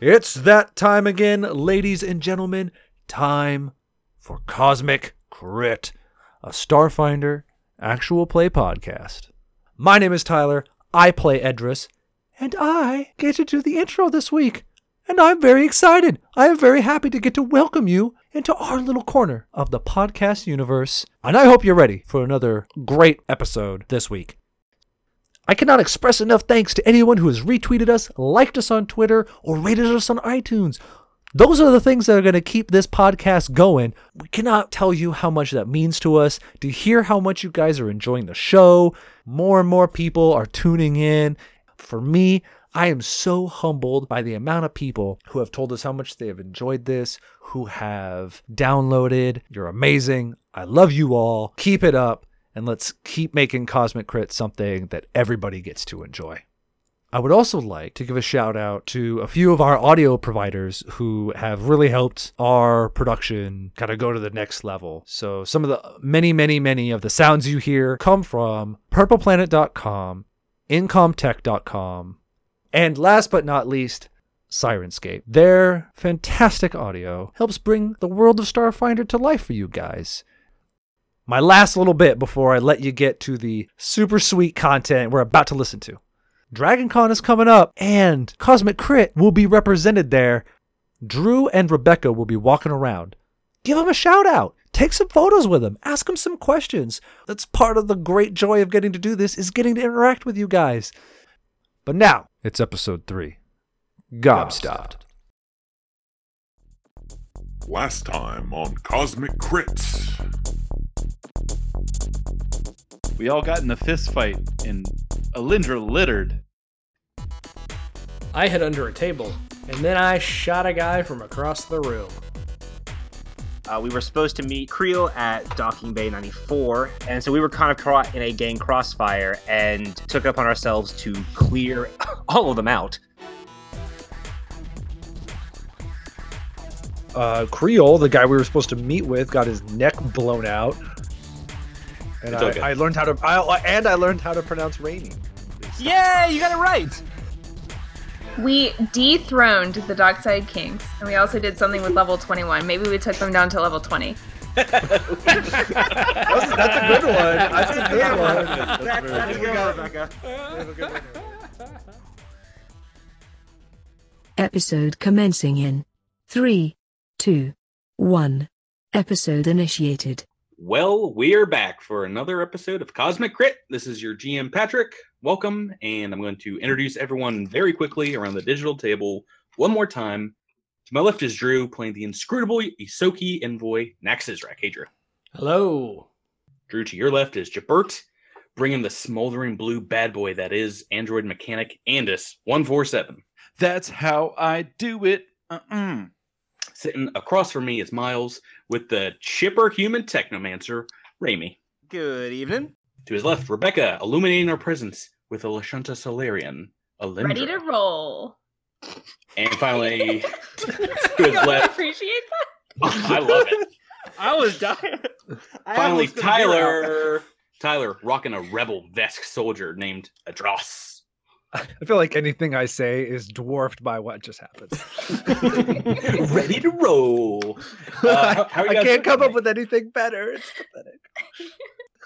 It's that time again, ladies and gentlemen. Time for Cosmic Crit, a Starfinder actual play podcast. My name is Tyler, I play Edris, and I get to do the intro this week. And I'm very excited. I am very happy to get to welcome you into our little corner of the podcast universe. And I hope you're ready for another great episode this week. I cannot express enough thanks to anyone who has retweeted us, liked us on Twitter, or rated us on iTunes. Those are the things that are going to keep this podcast going. We cannot tell you how much that means to us, to hear how much you guys are enjoying the show. More and more people are tuning in. For me, I am so humbled by the amount of people who have told us how much they have enjoyed this, who have downloaded. You're amazing. I love you all. Keep it up, and let's keep making Cosmic Crit something that everybody gets to enjoy. I would also like to give a shout out to a few of our audio providers who have really helped our production kind of go to the next level. So some of the many of the sounds you hear come from purpleplanet.com, incomtech.com, and last but not least, Sirenscape. Their fantastic audio helps bring the world of Starfinder to life for you guys. My last little bit before I let you get to the super sweet content we're about to listen to. DragonCon is coming up, and Cosmic Crit will be represented there. Drew and Rebecca will be walking around. Give them a shout out. Take some photos with them. Ask them some questions. That's part of the great joy of getting to do this, is getting to interact with you guys. But now, it's episode 3, Gobstopped. Last time on Cosmic Crits. We all got in a fist fight, and Alindra littered. I hid under a table, and then I shot a guy from across the room. We were supposed to meet Creel at Docking Bay 94, and so we were kind of caught in a gang crossfire and took it upon ourselves to clear all of them out. Creel, the guy we were supposed to meet with, got his neck blown out, and I learned how to pronounce Raimi. Yay! You got it right. We dethroned the Dockside Kings, and we also did something with Level 21. Maybe we took them down to Level 20. That's a good one. That's a good one, Rebecca. Episode commencing in 3, 2, 1. Episode initiated. Well, we're back for another episode of Cosmic Crit. This is your GM, Patrick. Welcome, and I'm going to introduce everyone very quickly around the digital table one more time. To my left is Drew, playing the inscrutable Isoki envoy, Naxxizrak. Hey, Drew. Hello. Drew, to your left is Jabert, bringing the smoldering blue bad boy that is Android mechanic Andis, 147. That's how I do it. Sitting across from me is Miles with the chipper human Technomancer, Raimi. Good evening. To his left, Rebecca, illuminating our presence with a Lashunta Solarian, Alindra. Ready to roll. And finally, to his left. Appreciate that. Oh, I love it. I was dying. Finally, Tyler, rocking a rebel Vesk soldier named Adros. I feel like anything I say is dwarfed by what just happened. Ready to roll. I can't come up with anything better. It's pathetic.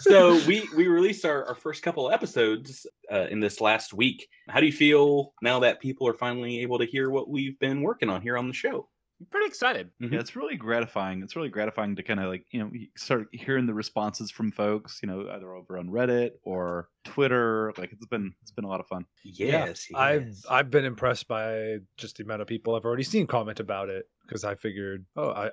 So we released our first couple of episodes in this last week. How do you feel now that people are finally able to hear what we've been working on here on the show? I'm pretty excited. Mm-hmm. Yeah, it's really gratifying. It's really gratifying to kind of start hearing the responses from folks, either over on Reddit or Twitter. It's been a lot of fun. Yes. Yeah. I've been impressed by just the amount of people I've already seen comment about it, because I figured, I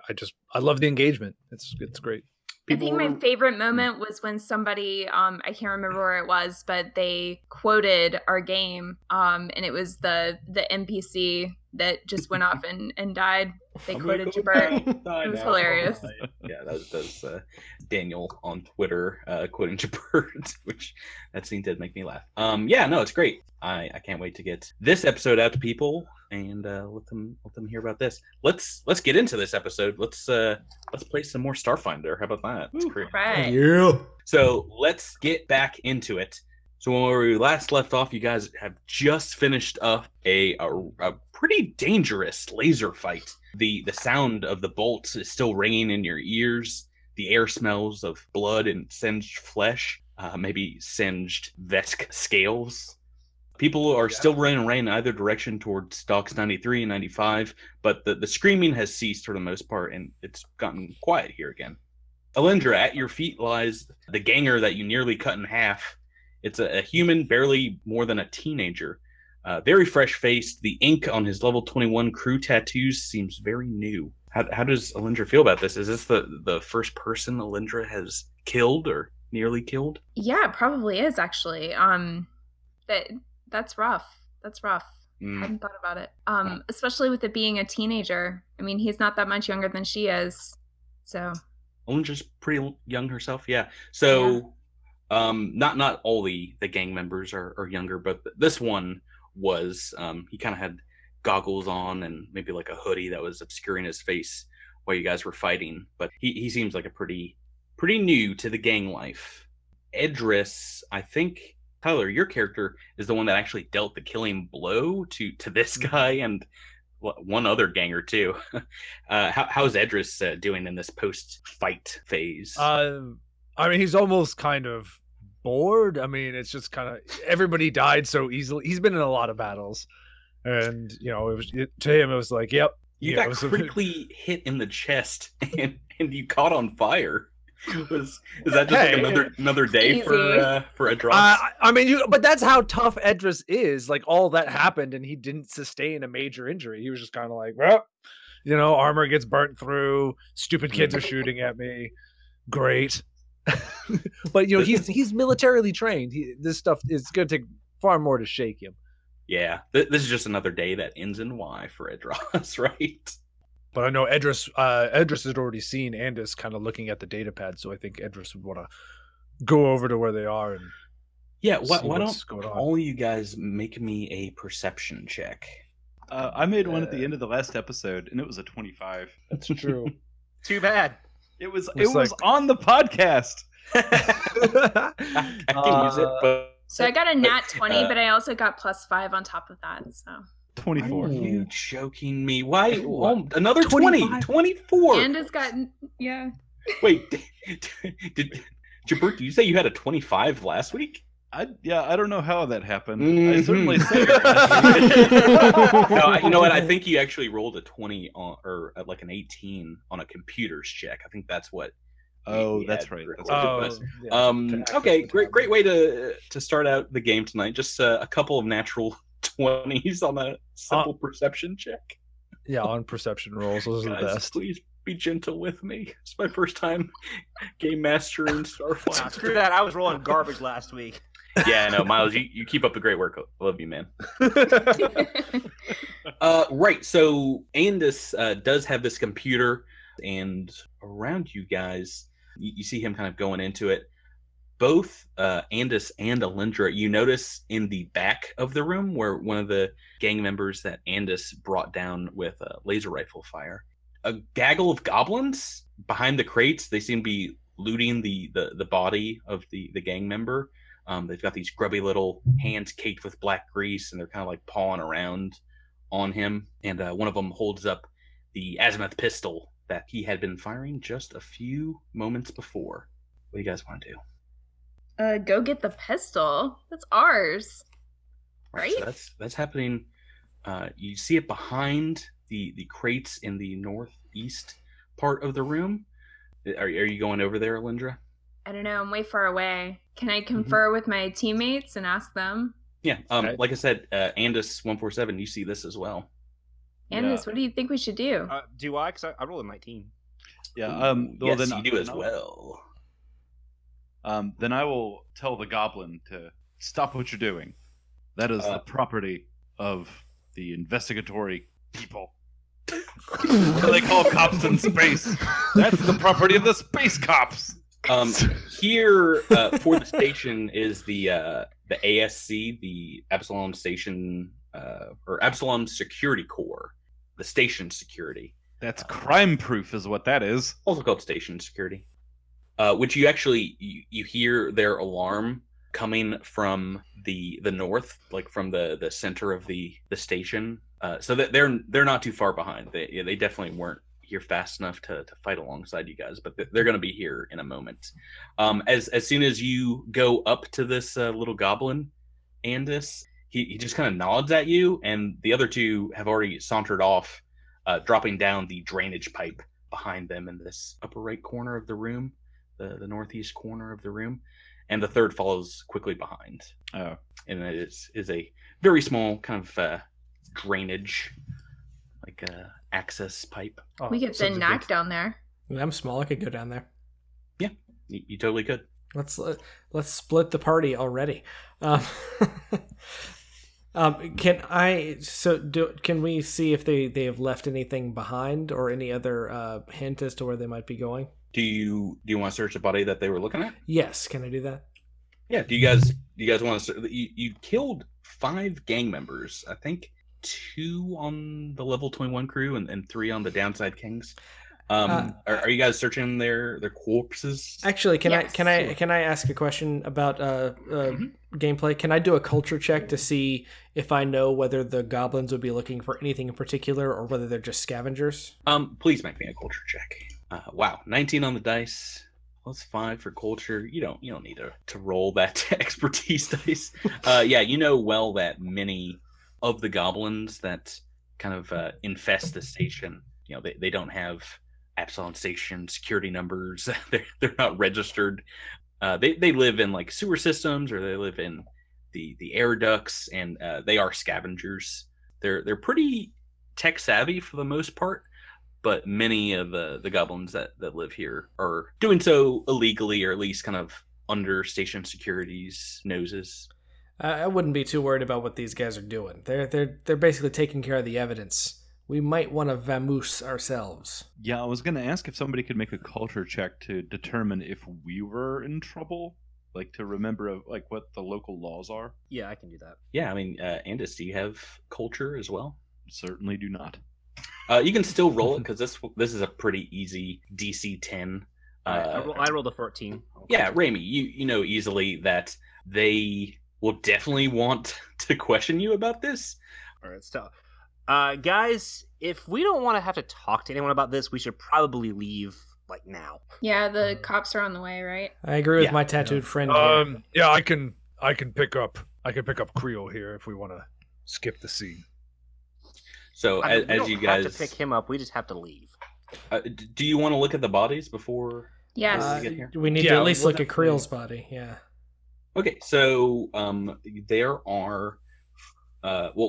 love the engagement. It's great. I think my favorite moment was when somebody, I can't remember where it was, but they quoted our game, and it was the NPC that just went off and died. They quoted Jabert. It was hilarious. Yeah, that was Daniel on Twitter quoting Jabert, which that scene did make me laugh. Yeah, no, it's great. I can't wait to get this episode out to people and let them hear about this. Let's get into this episode. Let's play some more Starfinder. How about that? It's great. Right. Yeah. So let's get back into it. So when we last left off, you guys have just finished up a pretty dangerous laser fight. The sound of the bolts is still ringing in your ears. The air smells of blood and singed flesh, maybe singed Vesk scales. People are still running in either direction towards docks 93 and 95, but the screaming has ceased for the most part, and it's gotten quiet here again. Alindra, at your feet lies the ganger that you nearly cut in half. It's a human, barely more than a teenager. Very fresh-faced. The ink on his Level 21 crew tattoos seems very new. How does Alindra feel about this? Is this the first person Alindra has killed or nearly killed? Yeah, it probably is, actually. That's rough. That's rough. I hadn't thought about it. Especially with it being a teenager. I mean, he's not that much younger than she is, so... Alindra's pretty young herself, yeah. So, yeah. Not all the gang members are younger, but this one was... he kind of had goggles on and maybe like a hoodie that was obscuring his face while you guys were fighting. But he seems like a pretty new to the gang life. Edris, I think, Tyler, your character is the one that actually dealt the killing blow to this guy and one other ganger too. How's Edris doing in this post-fight phase? I mean, he's almost kind of bored. I mean, it's just kind of everybody died so easily. He's been in a lot of battles, and you know, it was like, "Yep, you got critically hit in the chest, and you caught on fire." Is that just like another day for Edris? I mean, but that's how tough Edris is. Like, all that happened and he didn't sustain a major injury. He was just kind of like, well, you know, armor gets burnt through. Stupid kids are shooting at me. Great. But, you know, he's militarily trained. This stuff is going to take far more to shake him. Yeah. This is just another day that ends in Y for Edris, right? But I know Edris had already seen and is kind of looking at the data pad, so I think Edris would want to go over to where they are. And yeah, why don't all you guys make me a perception check? I made one at the end of the last episode, and it was a 25. That's true. Too bad. It was on the podcast. I can use it. So I got a nat 20, but I also got +5 on top of that, so... 24. Are you joking me? Why? Oh, another 20. 24. Amanda's gotten, yeah. Wait, did Jabert, you say you had a 25 last week? I don't know how that happened. Mm-hmm. I certainly said it. No, you know what? I think you actually rolled a 20 on, or like an 18 on a computer's check. I think that's what. Oh, that's right. Okay, great way to start out the game tonight. Just a couple of natural 20s on a simple perception check. Yeah, on perception rolls. Those are the best. Please be gentle with me. It's my first time game mastering Starfinder. Wow, screw that. I was rolling garbage last week. Yeah, no, Miles, you keep up the great work. I love you, man. Right, so Andis does have this computer, and around you guys, you see him kind of going into it. Both Andis and Alindra, you notice in the back of the room where one of the gang members that Andis brought down with a laser rifle fire, a gaggle of goblins behind the crates. They seem to be looting the body of the gang member. They've got these grubby little hands caked with black grease, and they're kind of like pawing around on him. And one of them holds up the Azimuth pistol that he had been firing just a few moments before. What do you guys want to do? Go get the pistol. That's ours, right? So that's happening. You see it behind the crates in the northeast part of the room. Are you going over there, Alindra? I don't know. I'm way far away. Can I confer with my teammates and ask them? Yeah. Right. Like I said, Andis 147. You see this as well. Andis, what do you think we should do? Do I? Because I rolled a 19. Yeah. Well, yes, then you do as well. Then I will tell the goblin to stop what you're doing. That is the property of the investigatory people. They call cops in space. That's the property of the space cops. Here for the station is the ASC, the Absalom Station, or Absalom Security Corps, the station security. That's crime-proof is what that is. Also called station security. Which you hear their alarm coming from the north, like from the center of the station. So that they're not too far behind. They definitely weren't here fast enough to fight alongside you guys, but they're going to be here in a moment. As soon as you go up to this little goblin, Andis, he just kind of nods at you, and the other two have already sauntered off, dropping down the drainage pipe behind them in this upper right corner of the room, the northeast corner of the room, and the third follows quickly behind. Oh, and it is a very small kind of drainage, like a access pipe. Oh, we could send Knack down there. I'm small. I could go down there. Yeah, you totally could. Let's split the party already. Can we see if they have left anything behind or any other hint as to where they might be going? Do you want to search the body that they were looking at? Yes, can I do that? Yeah. Do you guys want to? You killed 5 gang members, I think. 2 on the Level 21 crew and 3 on the Downside Kings. Are you guys searching their corpses? Actually, can I ask a question about gameplay? Can I do a culture check to see if I know whether the goblins would be looking for anything in particular or whether they're just scavengers? Please make me a culture check. Wow, 19 on the dice. Plus 5 for culture. You don't need to roll that expertise dice. Yeah, you know well that many of the goblins that kind of infest the station, they don't have Absalom Station security numbers. They're not registered. They live in like sewer systems, or they live in the air ducts, and they are scavengers. They're pretty tech savvy for the most part, but many of the goblins that live here are doing so illegally, or at least kind of under station security's noses. I wouldn't be too worried about what these guys are doing. They're basically taking care of the evidence. We might want to vamoose ourselves. Yeah, I was going to ask if somebody could make a culture check to determine if we were in trouble, like to remember like what the local laws are. Yeah, I can do that. Yeah, I mean, Andis, do you have culture as well? Certainly do not. You can still roll it because this is a pretty easy DC 10. I rolled a 14. Yeah, Raimi, you know easily that they will definitely want to question you about this. All right, stop. Guys, if we don't want to have to talk to anyone about this, we should probably leave, like, now. Yeah, the cops are on the way, right? I agree with my tattooed friend here. Yeah, I can pick up Creel here if we want to skip the scene. So, as you guys... We don't have to pick him up, we just have to leave. Do you want to look at the bodies before... Yes. We get here? We need to at least look at Creel's body, yeah. Okay, so there are...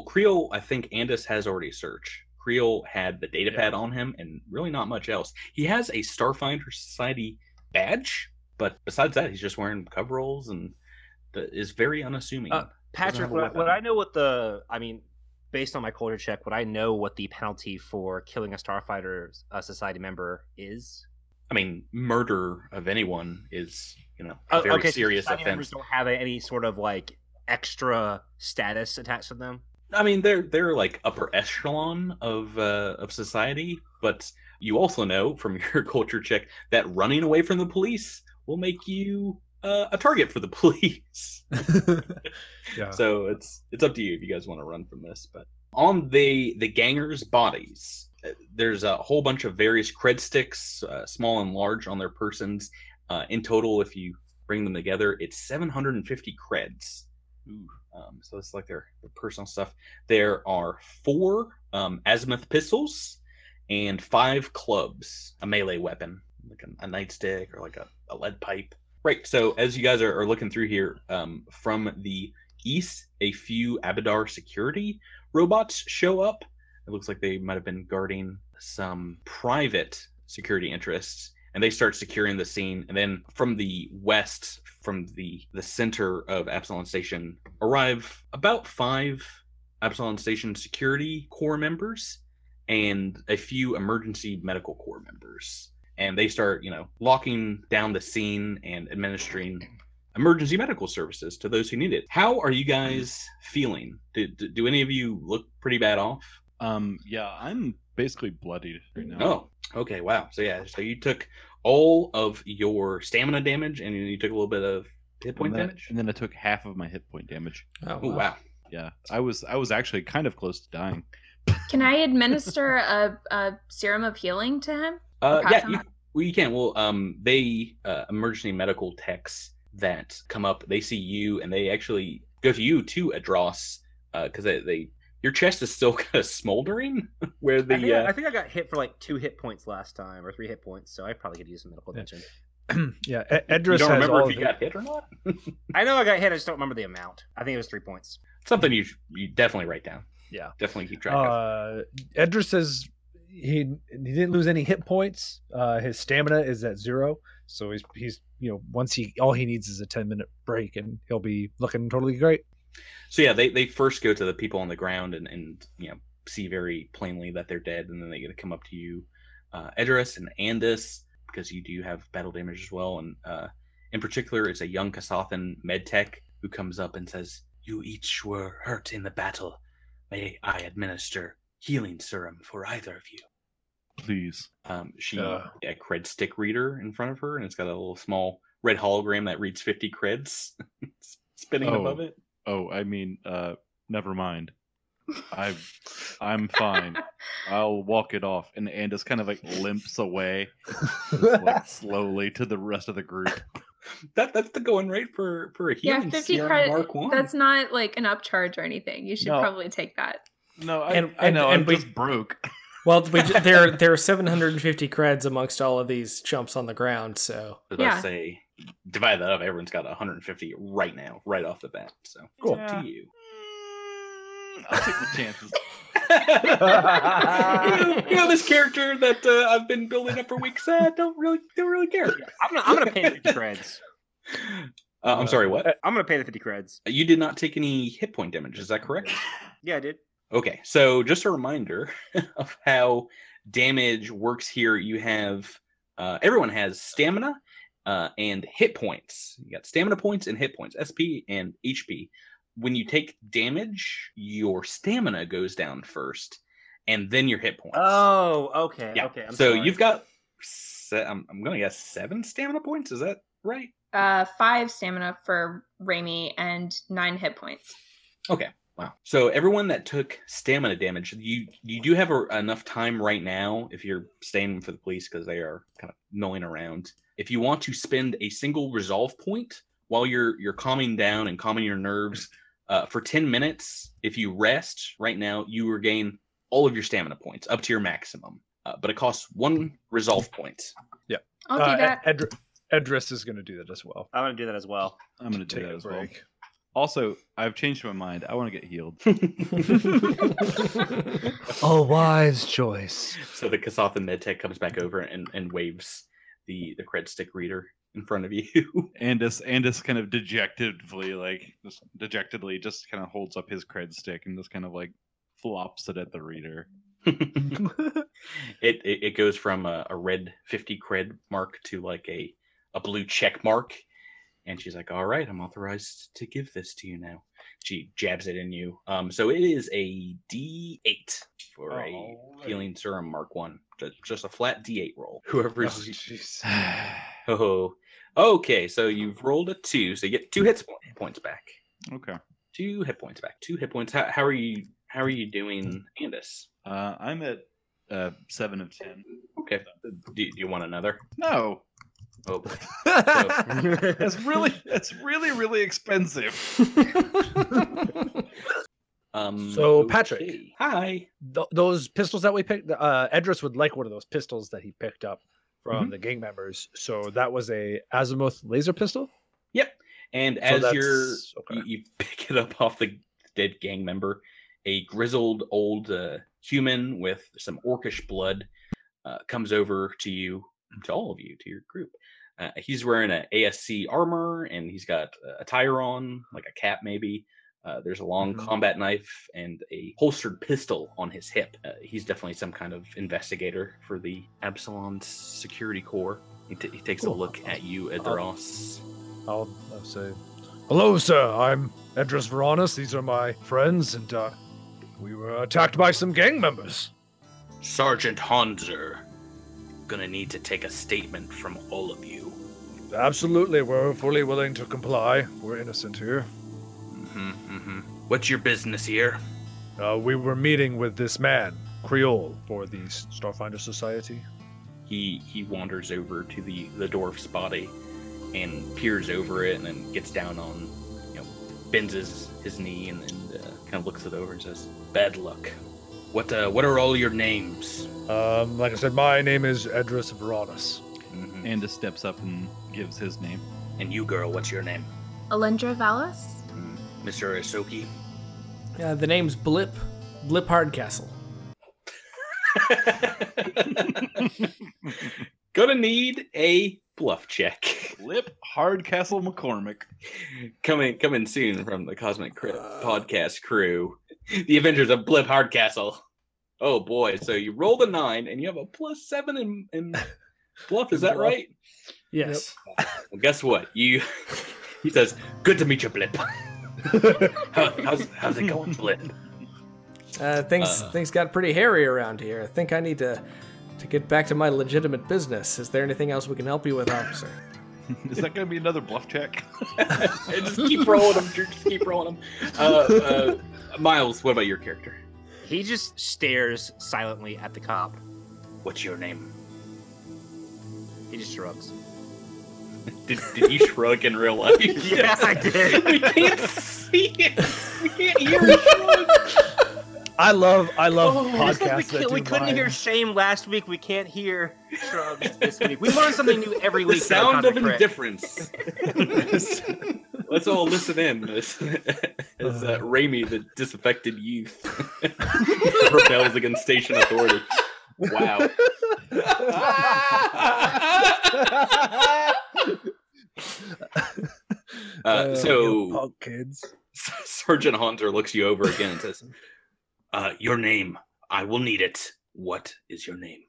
Creel, I think Andis has already searched. Creel had the datapad on him and really not much else. He has a Starfinder Society badge, but besides that, he's just wearing coveralls and is very unassuming. Patrick, would I know what based on my culture check, would I know what the penalty for killing a Starfinder Society member is? I mean, murder of anyone is, a very serious offense. Society members don't have any sort of, like, extra status attached to them. I mean, they're like upper echelon of society, but you also know from your culture check that running away from the police will make you a target for the police. Yeah. So it's up to you if you guys want to run from this. But on the gangers' bodies, there's a whole bunch of various cred sticks, small and large, on their persons. In total, if you bring them together, it's 750 creds. Ooh. So it's like their personal stuff. There are 4 Azimuth pistols and 5 clubs, a melee weapon, like a nightstick or like a lead pipe. Right, so as you guys are looking through here, from the east, a few Abadar security robots show up. It looks like they might have been guarding some private security interests. And they start securing the scene. And then from the west, from the center of Absalom Station, arrive about 5 Absalom Station security corps members and a few emergency medical corps members. And they start, locking down the scene and administering emergency medical services to those who need it. How are you guys feeling? Do any of you look pretty bad off? Yeah, I'm basically bloodied right now. Oh. Okay, wow. So you took all of your stamina damage and you took a little bit of hit point damage? And then I took half of my hit point damage. Oh wow. Yeah, I was actually kind of close to dying. Can I administer a serum of healing to him? Yeah, you can. Well, they emergency medical techs that come up, they see you and they actually go to you too, Adros, because your chest is still kind of smoldering. Where the I think I got hit for like 2 hit points last time or 3 hit points, so I probably could use some medical attention. Yeah, Edris. You don't remember if you got hit or not? I know I got hit. I just don't remember the amount. I think it was 3 points. Something you definitely write down. Yeah, definitely keep track of. Edris says he didn't lose any hit points. His stamina is at 0, so he's once all he needs is a 10-minute break and he'll be looking totally great. So yeah, they first go to the people on the ground and see very plainly that they're dead, and then they get to come up to you, Edris and Andis, because you do have battle damage as well. And in particular, it's a young Kasathan medtech who comes up and says, "You each were hurt in the battle. May I administer healing serum for either of you?" Please. She a cred stick reader in front of her, and it's got a little small red hologram that reads 50 creds spinning above it. Oh, I mean, never mind. I'm fine. I'll walk it off. And just kind of like limps away slowly to the rest of the group. That's the going rate for a healing. Yeah, 50 credit, Mark 1. That's not like an upcharge or anything. You should probably take that. No, I know. And we just broke. Well, there are 750 creds amongst all of these chumps on the ground. So let's say divide that up. Everyone's got 150 right now, right off the bat. So cool. Yeah. To you. I'll take the chances. This character that I've been building up for weeks. I don't really care. I'm gonna pay the 50 creds. I'm sorry, what? I'm gonna pay the 50 creds. You did not take any hit point damage. Is that correct? Yeah, I did. Okay, so just a reminder of how damage works here. You have everyone has stamina and hit points. You got stamina points and hit points, SP and HP. When you take damage, your stamina goes down first, and then your hit points. Oh, okay. Yeah. Okay. I'm sorry. You've got, I'm going to guess 7 stamina points. Is that right? 5 stamina for Raimi and 9 hit points. Okay. Wow. So everyone that took stamina damage, you do have enough time right now if you're staying for the police because they are kind of milling around. If you want to spend a single resolve point while you're calming down and calming your nerves, for 10 minutes, if you rest right now, you regain all of your stamina points up to your maximum. But it costs 1 resolve point. Yeah. I'll do that. Edris is going to do that as well. I'm going to do that as well. I'm going to do that as well. Also, I've changed my mind. I want to get healed. Oh, wise choice. So the Kasathan medtech comes back over and waves the cred stick reader in front of you. Andis kind of dejectedly just kind of holds up his cred stick and just kind of like flops it at the reader. It goes from a red 50 cred mark to like a blue check mark. And she's like, "All right, I'm authorized to give this to you now." She jabs it in you. So it is a D8 for a healing serum Mark 1. Just a flat D8 roll. Okay, so you've rolled a 2, so you get 2 hit points back. Okay. 2 hit points back. 2 hit points. How are you doing, Andis? I'm at 7 of 10. Okay. Do you want another? No. Oh boy. That's really expensive. Patrick, hi. Those pistols that we picked, Edris would like one of those pistols that he picked up from the gang members. So that was a Azimuth laser pistol. Yep. And you pick it up off the dead gang member, a grizzled old human with some orcish blood comes over to you. To all of you, to your group. He's wearing an ASC armor, and he's got a tire on, like a cap maybe. There's a long combat knife and a holstered pistol on his hip. He's definitely some kind of investigator for the Absalom Security Corps. He takes a look at you, Adros. I'll say, "Hello, sir. I'm Edris Varanus. These are my friends, and we were attacked by some gang members. Sergeant Hanser. Gonna need to take a statement from all of you. Absolutely, we're fully willing to comply. We're innocent here. What's your business here? We were meeting with this man, Creel, for the Starfinder Society. He wanders over to the dwarf's body and peers over it, and then gets down on, bends his knee and kind of looks it over and says, "Bad luck. What are all your names?" Like I said, my name is Edris Veronis. Mm-hmm. And just steps up and gives his name. And you, girl, what's your name? Alindra Valis. Mr. Isoki. The name's Blip Hardcastle. Gonna need a bluff check. Blip Hardcastle McCormick. Coming soon from the Cosmic Crit podcast crew. The Avengers of Blip Hardcastle. Oh boy, so you rolled a 9 and you have a +7 in bluff, is that right? Yes. Yep. Well, guess what? He says, "Good to meet you, Blip." How's it going, Blip? Things got pretty hairy around here. I think I need to get back to my legitimate business. Is there anything else we can help you with, officer? Is that going to be another bluff check? Just keep rolling them. Just keep rolling them. Miles, what about your character? He just stares silently at the cop. What's your name? He just shrugs. Did you shrug in real life? Yes, I did. We can't see it. We can't hear you shrug. I love podcasts. Like we couldn't hear shame last week. We can't hear shrugs this week. We learn something new every week. The sound of indifference. Let's all listen in as Raimi, the disaffected youth, rebels against station authority. Wow. So, punk kids. Sergeant Hunter looks you over again and says, "Your name. I will need it. What is your name?"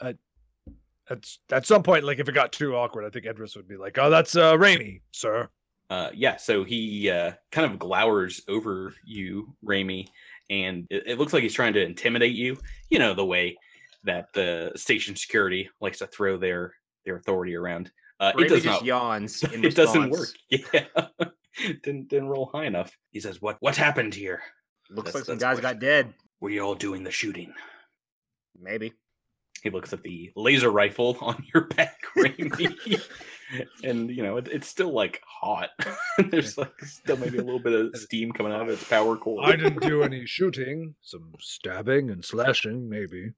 At some point, like if it got too awkward, I think Edris would be like, "Oh, that's Raimi, sir." So he kind of glowers over you, Raimi, and it looks like he's trying to intimidate you. You know the way that the station security likes to throw their authority around. It does just not, yawns. In it doesn't work. Yeah, didn't roll high enough. He says, "What happened here? Looks like some guys got dead. Were you all doing the shooting?" Maybe. He looks at the laser rifle on your back, Raimi, and it's still like hot. There's like still maybe a little bit of steam coming out of its power core. I didn't do any shooting. Some stabbing and slashing, maybe.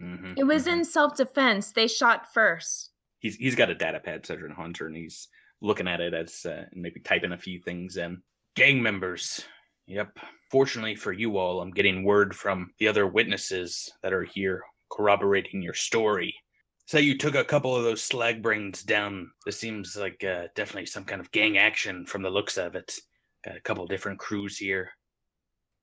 Mm-hmm. It was in self-defense. They shot first. He's got a data pad, Sergeant Hunter, and he's looking at it as maybe typing a few things in. Gang members. Yep. Fortunately for you all, I'm getting word from the other witnesses that are here corroborating your story. Say you took a couple of those slag brains down. This seems like definitely some kind of gang action from the looks of it. Got a couple different crews here.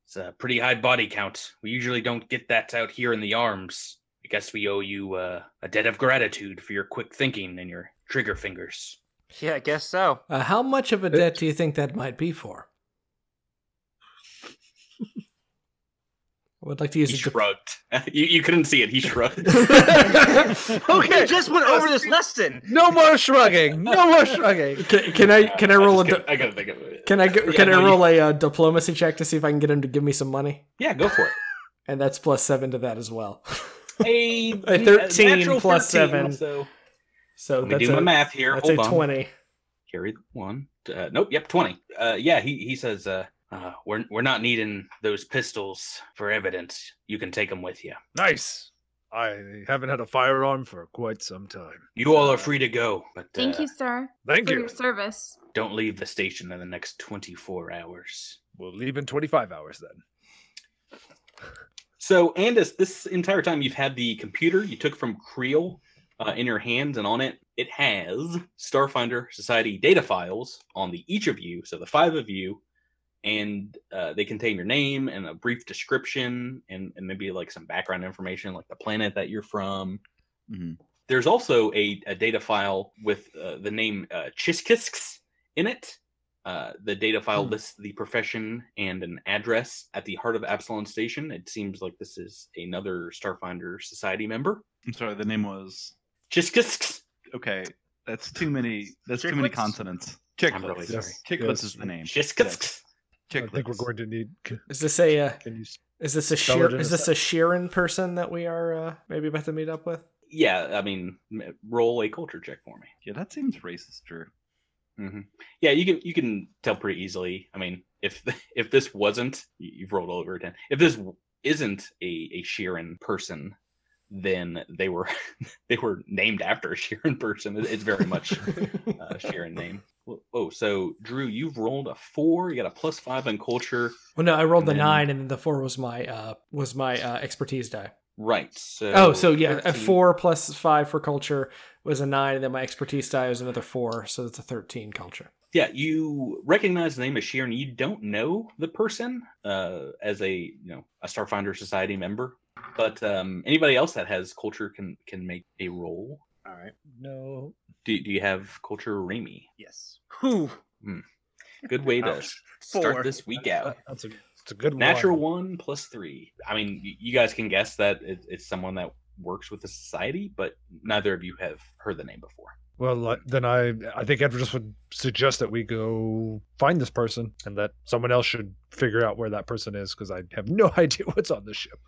It's a pretty high body count. We usually don't get that out here in the arms. I guess we owe you a debt of gratitude for your quick thinking and your trigger fingers. Yeah, I guess so. How much of a debt do you think that might be for? I would like to use it. He shrugged. You couldn't see it. He shrugged. Okay, just went over this lesson. No more shrugging. Can I roll I gotta think of it. Can I roll a diplomacy check to see if I can get him to give me some money? Yeah, go for it. And that's +7 to that as well. A 13 +7. Also. So let me do my math here. That's Hold on. 20. Carry the one. 20. He says. We're not needing those pistols for evidence. You can take them with you. Nice. I haven't had a firearm for quite some time. You all are free to go. But thank you, sir. Thank you for your service. Don't leave the station in the next 24 hours. We'll leave in 25 hours then. So, Andis, this entire time you've had the computer you took from Creel in your hands, and on it has Starfinder Society data files on each of you. So the five of you. And they contain your name and a brief description and maybe like some background information, like the planet that you're from. Mm-hmm. There's also a data file with the name Chiskisks in it. The data file lists the profession and an address at the heart of Absalom Station. It seems like this is another Starfinder Society member. I'm sorry, the name was? Chiskisks. Okay. That's too many. That's Chicklets? Too many consonants. Chicklets. I'm really sorry. Chicklets is the name. Chiskisks. Yes. I think we're going to need. Is this a Shirren person that we are maybe about to meet up with? Yeah, I mean, roll a culture check for me. Yeah, that seems racist, Drew. Mm-hmm. Yeah, you can tell pretty easily. I mean, if this wasn't, you've rolled over again. If this isn't a Shirren person, then they were named after a Shirren person. It's very much a Shirren name. Oh, so Drew, you've rolled a 4. You got a +5 in culture. Well, no, I rolled the 9, and then the 4 was my expertise die. Right. So a 4 +5 for culture was a 9, and then my expertise die was another 4, so that's a 13 culture. Yeah, you recognize the name of Shirren. You don't know the person as a Starfinder Society member, but anybody else that has culture can make a roll. All right. No. Do you have culture, Raimi? Yes. Who? Mm. Good way to start this week out. That's a good one. Natural 1 +3. I mean, you guys can guess that it's someone that works with the society, but neither of you have heard the name before. Well, then I think Edris would suggest that we go find this person and that someone else should figure out where that person is, because I have no idea what's on this ship.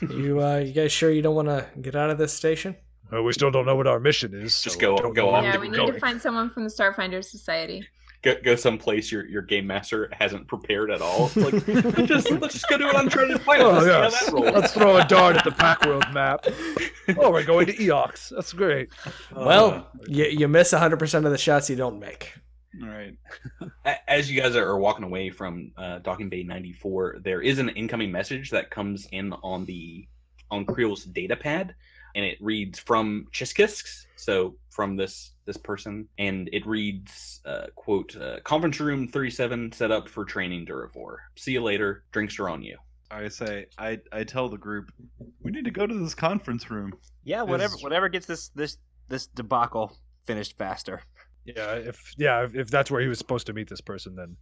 You guys sure you don't want to get out of this station? Well, we still don't know what our mission is. Just go on. Yeah, we need to find someone from the Starfinder Society. Go someplace your game master hasn't prepared at all. It's like, let's just go do an uncharted planet. Oh, yes. Let's throw a dart at the Packworld map. Oh, we're going to Eox. That's great. Well, you miss 100% of the shots you don't make. All right. As you guys are walking away from Docking Bay 94, there is an incoming message that comes in on Creel's data pad. And it reads from Chiskisks, so from this person, and it reads, quote, conference room 37 set up for training Durivore. See you later. Drinks are on you. I say, I tell the group, we need to go to this conference room. Yeah, whatever gets this debacle finished faster. Yeah, if that's where he was supposed to meet this person, then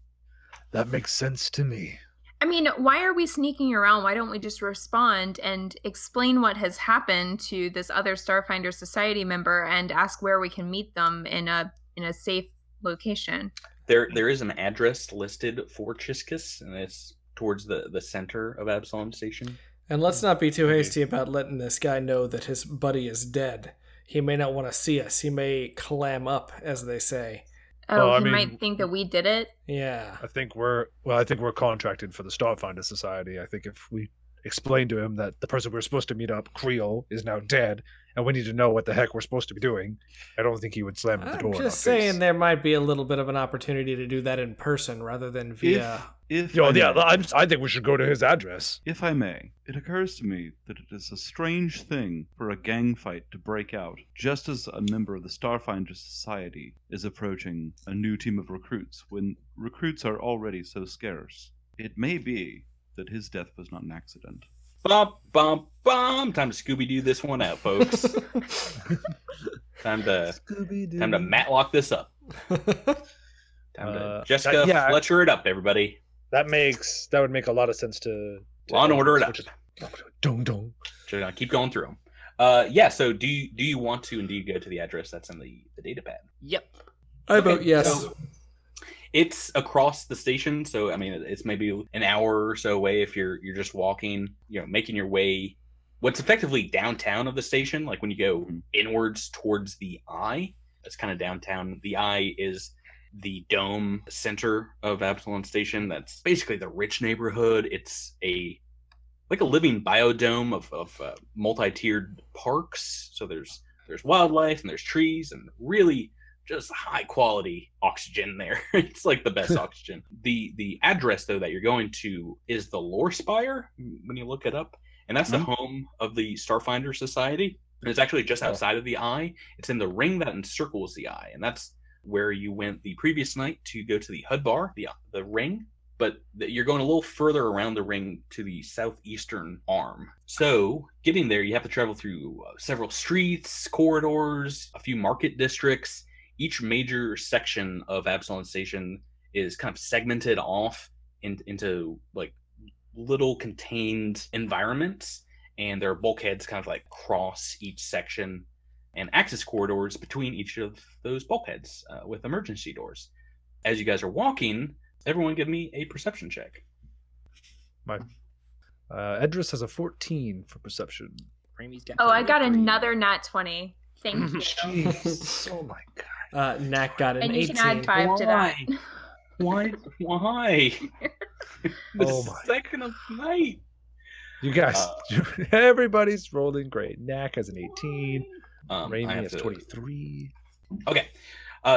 that makes sense to me. I mean, why are we sneaking around? Why don't we just respond and explain what has happened to this other Starfinder Society member and ask where we can meet them in a safe location? There is an address listed for Chiskis, and it's towards the center of Absalom Station. And let's not be too hasty about letting this guy know that his buddy is dead. He may not want to see us. He may clam up, as they say. Oh, well, might think that we did it. Yeah, I think we're contracted for the Starfinder Society. I think if we explain to him that the person we're supposed to meet up, Creel, is now dead, and we need to know what the heck we're supposed to be doing, I don't think he would slam the door. I'm just saying there might be a little bit of an opportunity to do that in person rather than via. I think we should go to his address. If I may, it occurs to me that it is a strange thing for a gang fight to break out just as a member of the Starfinder Society is approaching a new team of recruits when recruits are already so scarce. It may be that his death was not an accident. Bum, bum, bum. Time to Scooby-Doo this one out, folks. Time to Matlock this up. Time to Jessica Fletcher it up, everybody. That would make a lot of sense to Law and Order it up. Dong. Keep going through them. So do you want to indeed go to the address that's in the data pad? Yep. I vote yes. So, it's across the station, so I mean it's maybe an hour or so away if you're just walking, making your way what's effectively downtown of the station. Like when you go inwards towards the Eye, that's kind of downtown. The Eye is the dome center of Absalom Station. That's basically the rich neighborhood. It's a living biodome of multi-tiered parks. So there's wildlife and there's trees and really just high quality oxygen there. It's like the best oxygen. The address though that you're going to is the Lore Spire when you look it up, and that's the home of the Starfinder Society. And it's actually just outside of the Eye. It's in the ring that encircles the Eye, and that's where you went the previous night to go to the HUD bar, the ring. But you're going a little further around the ring to the southeastern arm. So getting there, you have to travel through several streets, corridors, a few market districts. Each major section of Absalom Station is kind of segmented off into like little contained environments, and there are bulkheads kind of like cross each section. and access corridors between each of those bulkheads with emergency doors. As you guys are walking, everyone give me a perception check. My Edris has a 14 for perception. Oh, I got another nat 20. Thank you. Jeez. Oh my god. Nat got an 18. And you can add 5 to that. Why? The second of night. You guys, everybody's rolling great. Nack has an 18. Raimi has 23. Okay.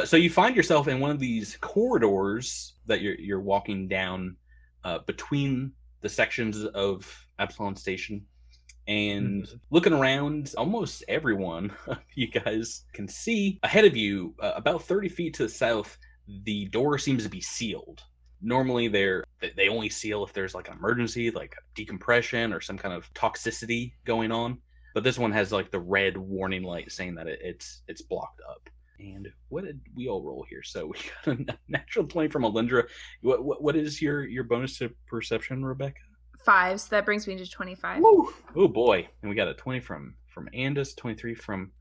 So you find yourself in one of these corridors that you're walking down between the sections of Absalom Station. And looking around, almost everyone you guys can see. Ahead of you, about 30 feet to the south, the door seems to be sealed. Normally they only seal if there's like an emergency, like decompression or some kind of toxicity going on. But this one has like the red warning light saying that it's blocked up. And what did we all roll here? So we got a natural 20 from Alindra. What is your bonus to perception, Rebecca? 5, so that brings me to 25. Woo! Oh boy. And we got a 20 from Andis, 23 from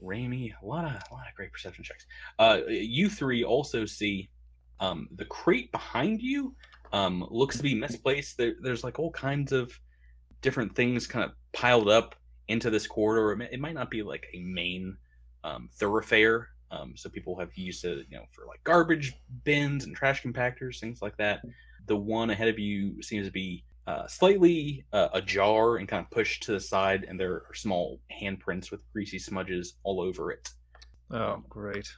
Raimi. A lot of great perception checks. You three also see the crate behind you looks to be misplaced. There's like all kinds of different things kind of piled up into this corridor. It might not be like a main thoroughfare. So people have used it, for like garbage bins and trash compactors, things like that. The one ahead of you seems to be slightly ajar and kind of pushed to the side, and there are small handprints with greasy smudges all over it. Oh, great.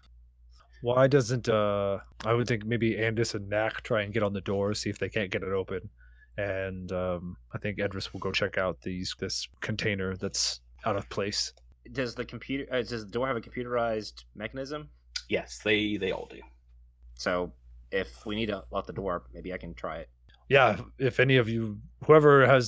Why doesn't, I would think maybe Andis and Nack try and get on the door, see if they can't get it open. And I think Edris will go check out this container that's out of place. Does the computer, does the door have a computerized mechanism? Yes, they all do. So if we need to lock the door, maybe I can try it. Yeah, if any of you, whoever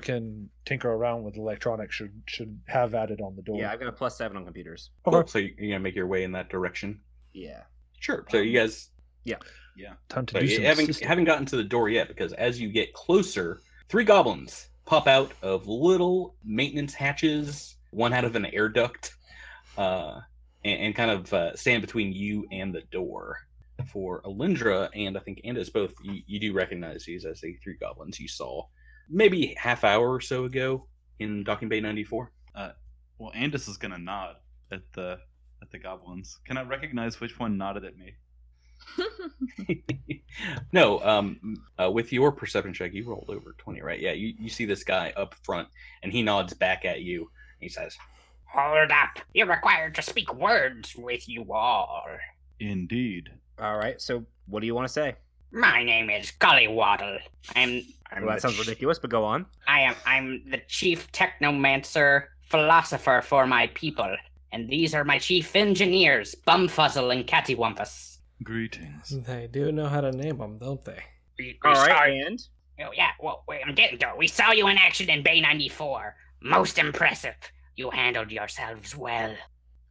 can tinker around with electronics should have at it on the door. Yeah, I've got a +7 on computers. Okay. Oh, so you're going to make your way in that direction? Yeah. Sure. So you guys, yeah. Time to do something. Haven't gotten to the door yet, because as you get closer, 3 goblins pop out of little maintenance hatches, one out of an air duct, and kind of stand between you and the door. For Alindra and I think Andis both, you do recognize these as the 3 goblins you saw maybe half hour or so ago in Docking Bay 94. Well, Andis is gonna nod at the goblins. Can I recognize which one nodded at me? No, with your perception check, you rolled over 20, right? Yeah, you see this guy up front, and he nods back at you, and he says, "Hold up, you're required to speak words with you all." Indeed. All right, so what do you want to say? My name is Collywobble. Well, that sounds ridiculous, but go on. I'm the chief technomancer philosopher for my people. And these are my chief engineers, Bumfuzzle and Cattywampus. Greetings. They do know how to name them, don't they? All right, and? Oh, yeah, well, wait, I'm getting to it. We saw you in action in Bay 94. Most impressive. You handled yourselves well.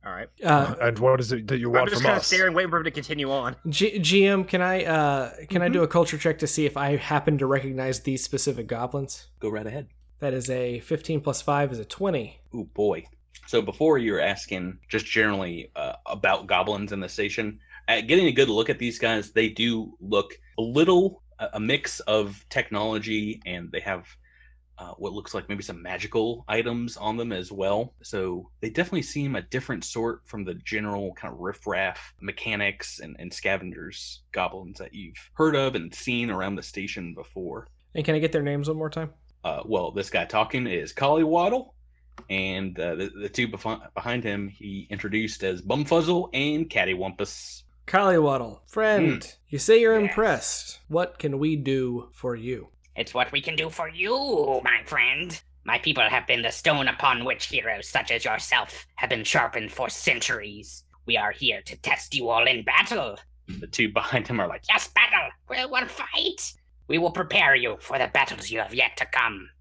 All right. And what is it that you want from us? I'm just kind of staring, waiting for him to continue on. GM, can I I do a culture check to see if I happen to recognize these specific goblins? Go right ahead. That is a 15 plus 5 is a 20. Ooh, boy. So before you were asking just generally about goblins in the station, at getting a good look at these guys, they do look a little a mix of technology, and they have what looks like maybe some magical items on them as well. So they definitely seem a different sort from the general kind of riffraff mechanics and scavengers goblins that you've heard of and seen around the station before. And can I get their names one more time? Well, this guy talking is Collywobble. And the 2 behind him, he introduced as Bumfuzzle and Cattywampus. Collywobble, friend, you say you're impressed. What can we do for you? It's what we can do for you, my friend. My people have been the stone upon which heroes such as yourself have been sharpened for centuries. We are here to test you all in battle. The 2 behind him are like, yes, battle! We'll fight! We will prepare you for the battles you have yet to come.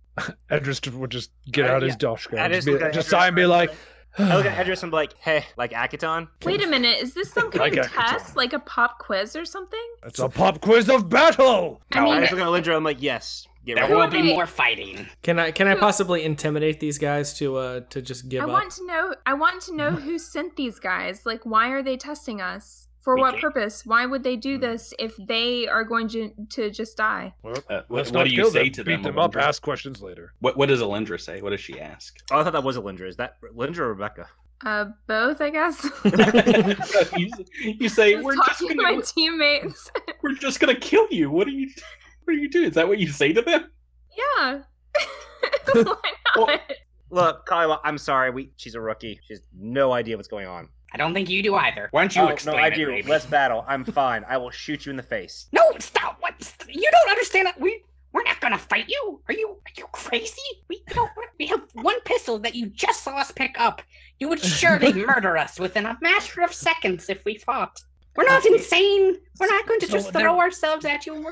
Edris would just get out his Doshko and just sign me like... I look at Edris and be like, hey, like Akaton? Wait a minute, is this some kind of test? Like a pop quiz or something? It's a pop quiz of battle! I mean, I just look at Alindra and I'm like, yes, There will be more fighting. Can I possibly intimidate these guys to just give up? I want to know who sent these guys. Like, why are they testing us? For what purpose? Why would they do this if they are going to just die? Well, what do you say to them? Beat them up, ask questions later. What does Alindra say? What does she ask? Oh, I thought that was Alindra. Is that Alindra or Rebecca? Both, I guess. You say, just my teammates. We're just gonna kill you. What are you doing? Is that what you say to them? Yeah. Why not? Well, look, Kyle, I'm sorry. She's a rookie. She has no idea what's going on. I don't think you do either. Why don't you explain it? No, I do. Maybe. Let's battle. I'm fine. I will shoot you in the face. No, stop. What? You don't understand that we're not gonna fight you. Are you crazy? We have one pistol that you just saw us pick up. You would surely murder us within a matter of seconds if we fought. We're not insane. We're not going to just throw ourselves at you.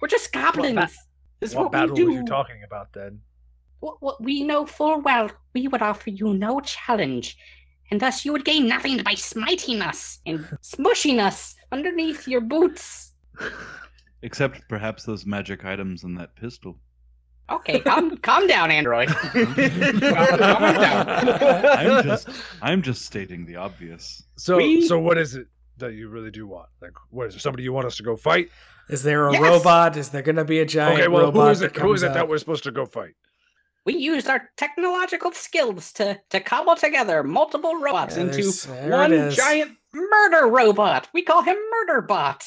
We're just goblins. What battle were you talking about then? What we know full well, we would offer you no challenge. And thus you would gain nothing by smiting us and smushing us underneath your boots. Except perhaps those magic items in that pistol. Okay, calm down, Android. Calm down. I'm just stating the obvious. So what is it that you really do want? Like, what is there, somebody you want us to go fight? Is there a robot? Is there going to be a giant robot? Who is it? Who is it that we're supposed to go fight? We used our technological skills to cobble together multiple robots into one giant murder robot. We call him Murderbot.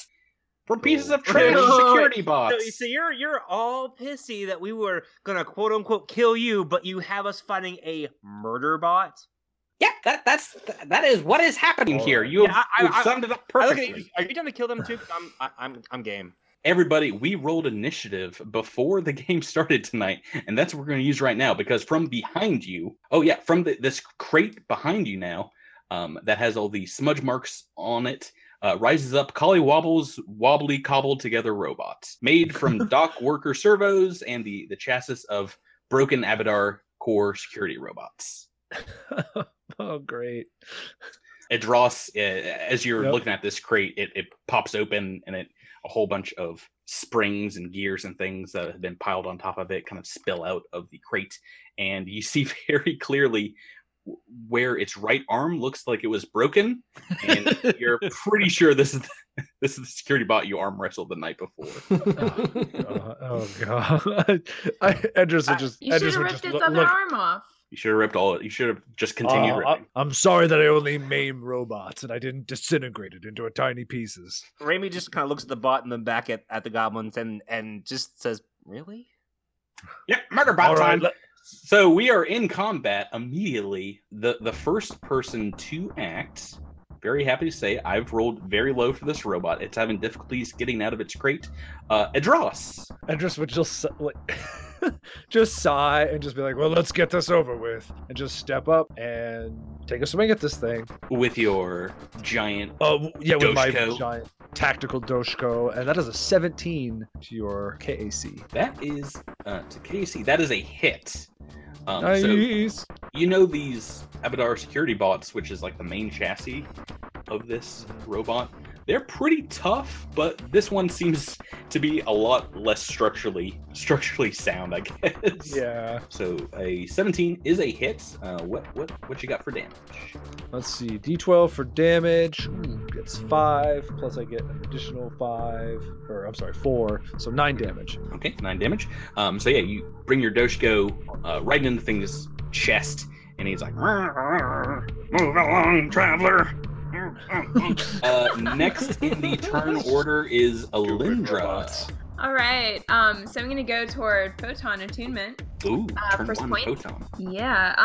From pieces of trash security bots. So you're all pissy that we were going to quote unquote kill you, but you have us fighting a murder bot? Yeah, that is what is happening here. You've summed it up perfectly. Are you going to kill them too? I'm game. Everybody, we rolled initiative before the game started tonight, and that's what we're going to use right now, because from behind you, from this crate behind you now, that has all the smudge marks on it, rises up Collywobble's wobbly cobbled together robots, made from dock worker servos and the chassis of broken Abadar core security robots. Oh, great. Adros, as you're looking at this crate, it pops open, and a whole bunch of springs and gears and things that have been piled on top of it kind of spill out of the crate. And you see very clearly where its right arm looks like it was broken. And you're pretty sure this is the security bot you arm wrestled the night before. Oh, God. You should have ripped his other arm off. You should have ripped all of it. You should have just continued ripping. I'm sorry that I only maimed robots and I didn't disintegrate it into tiny pieces. Raimi just kind of looks at the bot and then back at the goblins and just says, really? Yeah, murder bot time. Right. So we are in combat immediately. The first person to act, very happy to say, I've rolled very low for this robot. It's having difficulties getting out of its crate. Edros. Edros would just... just sigh and just be like, well, let's get this over with, and just step up and take a swing at this thing with your giant Doshko. With my giant tactical Doshko, and that is a 17 to your KAC. That is to KAC, that is a hit. Nice. So, these Abadar security bots, which is like the main chassis of this robot, they're pretty tough, but this one seems to be a lot less structurally sound, I guess. Yeah. So a 17 is a hit. What you got for damage? Let's see. D12 for damage. It's 5, plus I get an additional 4. So 9 damage. Okay, 9 damage. You bring your Doshko right into the thing's chest, and he's like, move along, traveler. Next in the turn order is Alindra. All right. So I'm going to go toward Photon attunement. Ooh, first point. Photon. Yeah.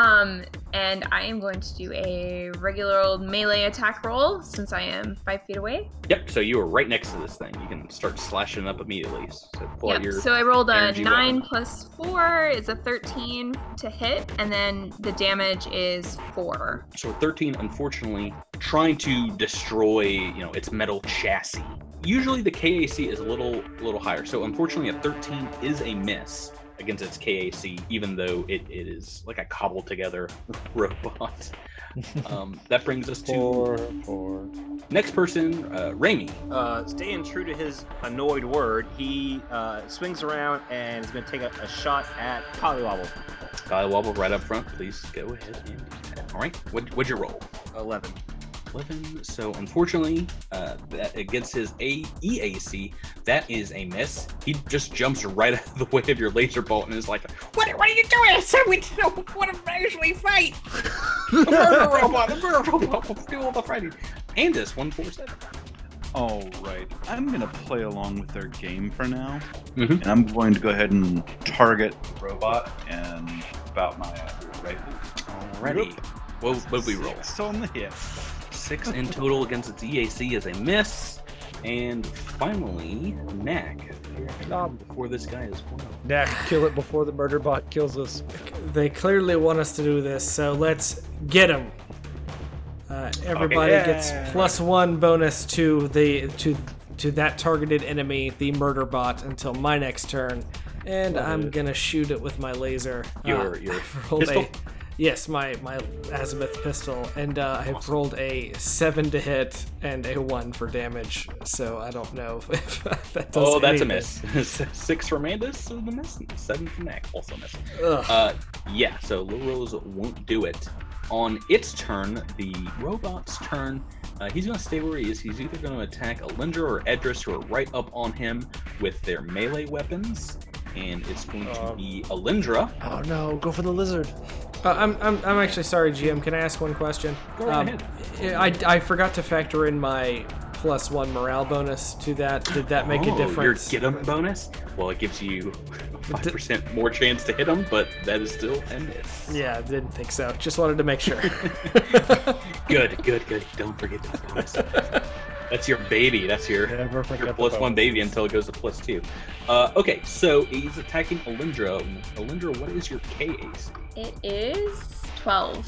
And I am going to do a regular old melee attack roll since I am 5 feet away. Yep. So you are right next to this thing. You can start slashing up immediately. So pull out your. So I rolled a 9 plus 4 is a 13 to hit, and then the damage is 4. So 13, unfortunately, trying to destroy, its metal chassis. Usually the KAC is a little higher, so unfortunately a 13 is a miss against its KAC, even though it is like a cobbled together robot. That brings us to next person, Raimi. Staying true to his annoyed word, he swings around and is going to take a shot at Collywobble. Collywobble right up front. Please go ahead and do that. All right. What'd you roll? 11. 11. So unfortunately, that against his EAC, that is a miss. He just jumps right out of the way of your laser bolt and is like, "What are you doing? I said we don't want to actually fight." The murder robot will do all the fighting. And this 147. All right, I'm gonna play along with their game for now, and I'm going to go ahead and target the robot and about my right. Alrighty. What did we roll? Six on the hit. 6 in total against its EAC is a miss. And finally, Knack. Job before this guy is one. Knack, kill it before the murder bot kills us. They clearly want us to do this, so let's get him. Everybody gets +1 bonus to the to that targeted enemy, the murder bot, until my next turn. And I'm gonna shoot it with my laser. Your pistol? Yes, my Azimuth pistol, and I've rolled a 7 to hit and a 1 for damage, so I don't know if that does that's a miss. 6 for Mandus is a miss, and 7 for Knack, also a miss. Yeah, so Little Rose won't do it. On its turn, the robot's turn, he's going to stay where he is. He's either going to attack Alindra or Edris, who are right up on him with their melee weapons, and it's going to be Alindra. Oh no, go for the lizard. I'm actually sorry, GM. Can I ask one question? Go right ahead. I forgot to factor in my +1 morale bonus to that. Did that make a difference? Your get 'em bonus? Well, it gives you 5% more chance to hit them, but that is still a miss. Yeah, I didn't think so. Just wanted to make sure. Good. Don't forget that bonus. That's your baby. That's your +1 baby until it goes to +2. Okay, so he's attacking Alindra. Alindra, what is your KAC? It is 12.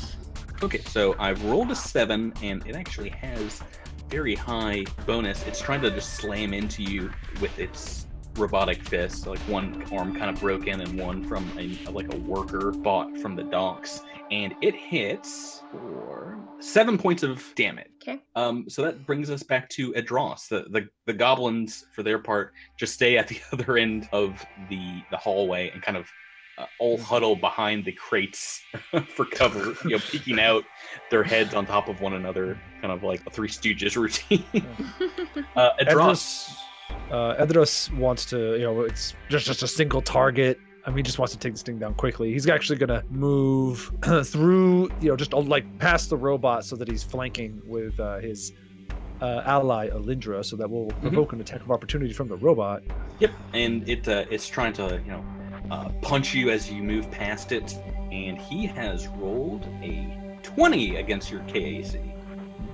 Okay, so I've rolled a 7, and it actually has very high bonus. It's trying to just slam into you with its robotic fist, like one arm kind of broken and one from a worker bot from the docks. And it hits for 7 points of damage. Okay. So that brings us back to Adros. The goblins, for their part, just stay at the other end of the hallway and kind of all huddle behind the crates for cover, peeking out, their heads on top of one another, kind of like a Three Stooges routine. Edros wants to, it's just a single target. Just wants to take this thing down quickly. He's actually going to move through, just past the robot so that he's flanking with his ally, Alindra, so that will provoke an attack of opportunity from the robot. Yep, and it's trying to, punch you as you move past it, and he has rolled a 20 against your KAC.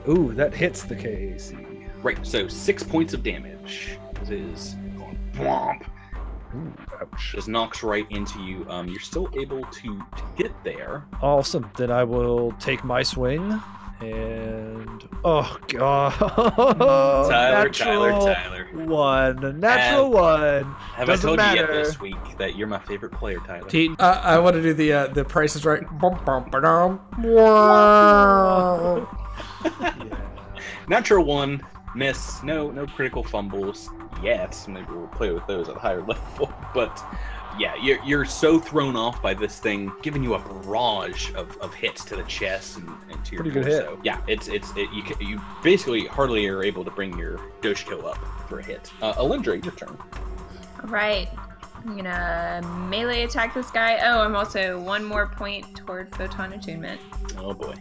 Ooh, that hits the KAC. Right, so 6 points of damage. This is going womp. Ooh, ouch. Just knocks right into you. You're still able to get there. Awesome. Then I will take my swing. And oh god, Tyler. Natural one. Have Doesn't I told matter. You yet this week that you're my favorite player, Tyler? I want to do the Price is Right. Natural one, miss. No critical fumbles yet. Maybe we'll play with those at a higher level, but. Yeah, you're so thrown off by this thing, giving you a barrage of hits to the chest and to your torso. Yeah, you basically hardly are able to bring your Doshko up for a hit. Alindra, your turn. All right, I'm gonna melee attack this guy. Oh, I'm also 1 more point toward Photon Attunement. Oh boy.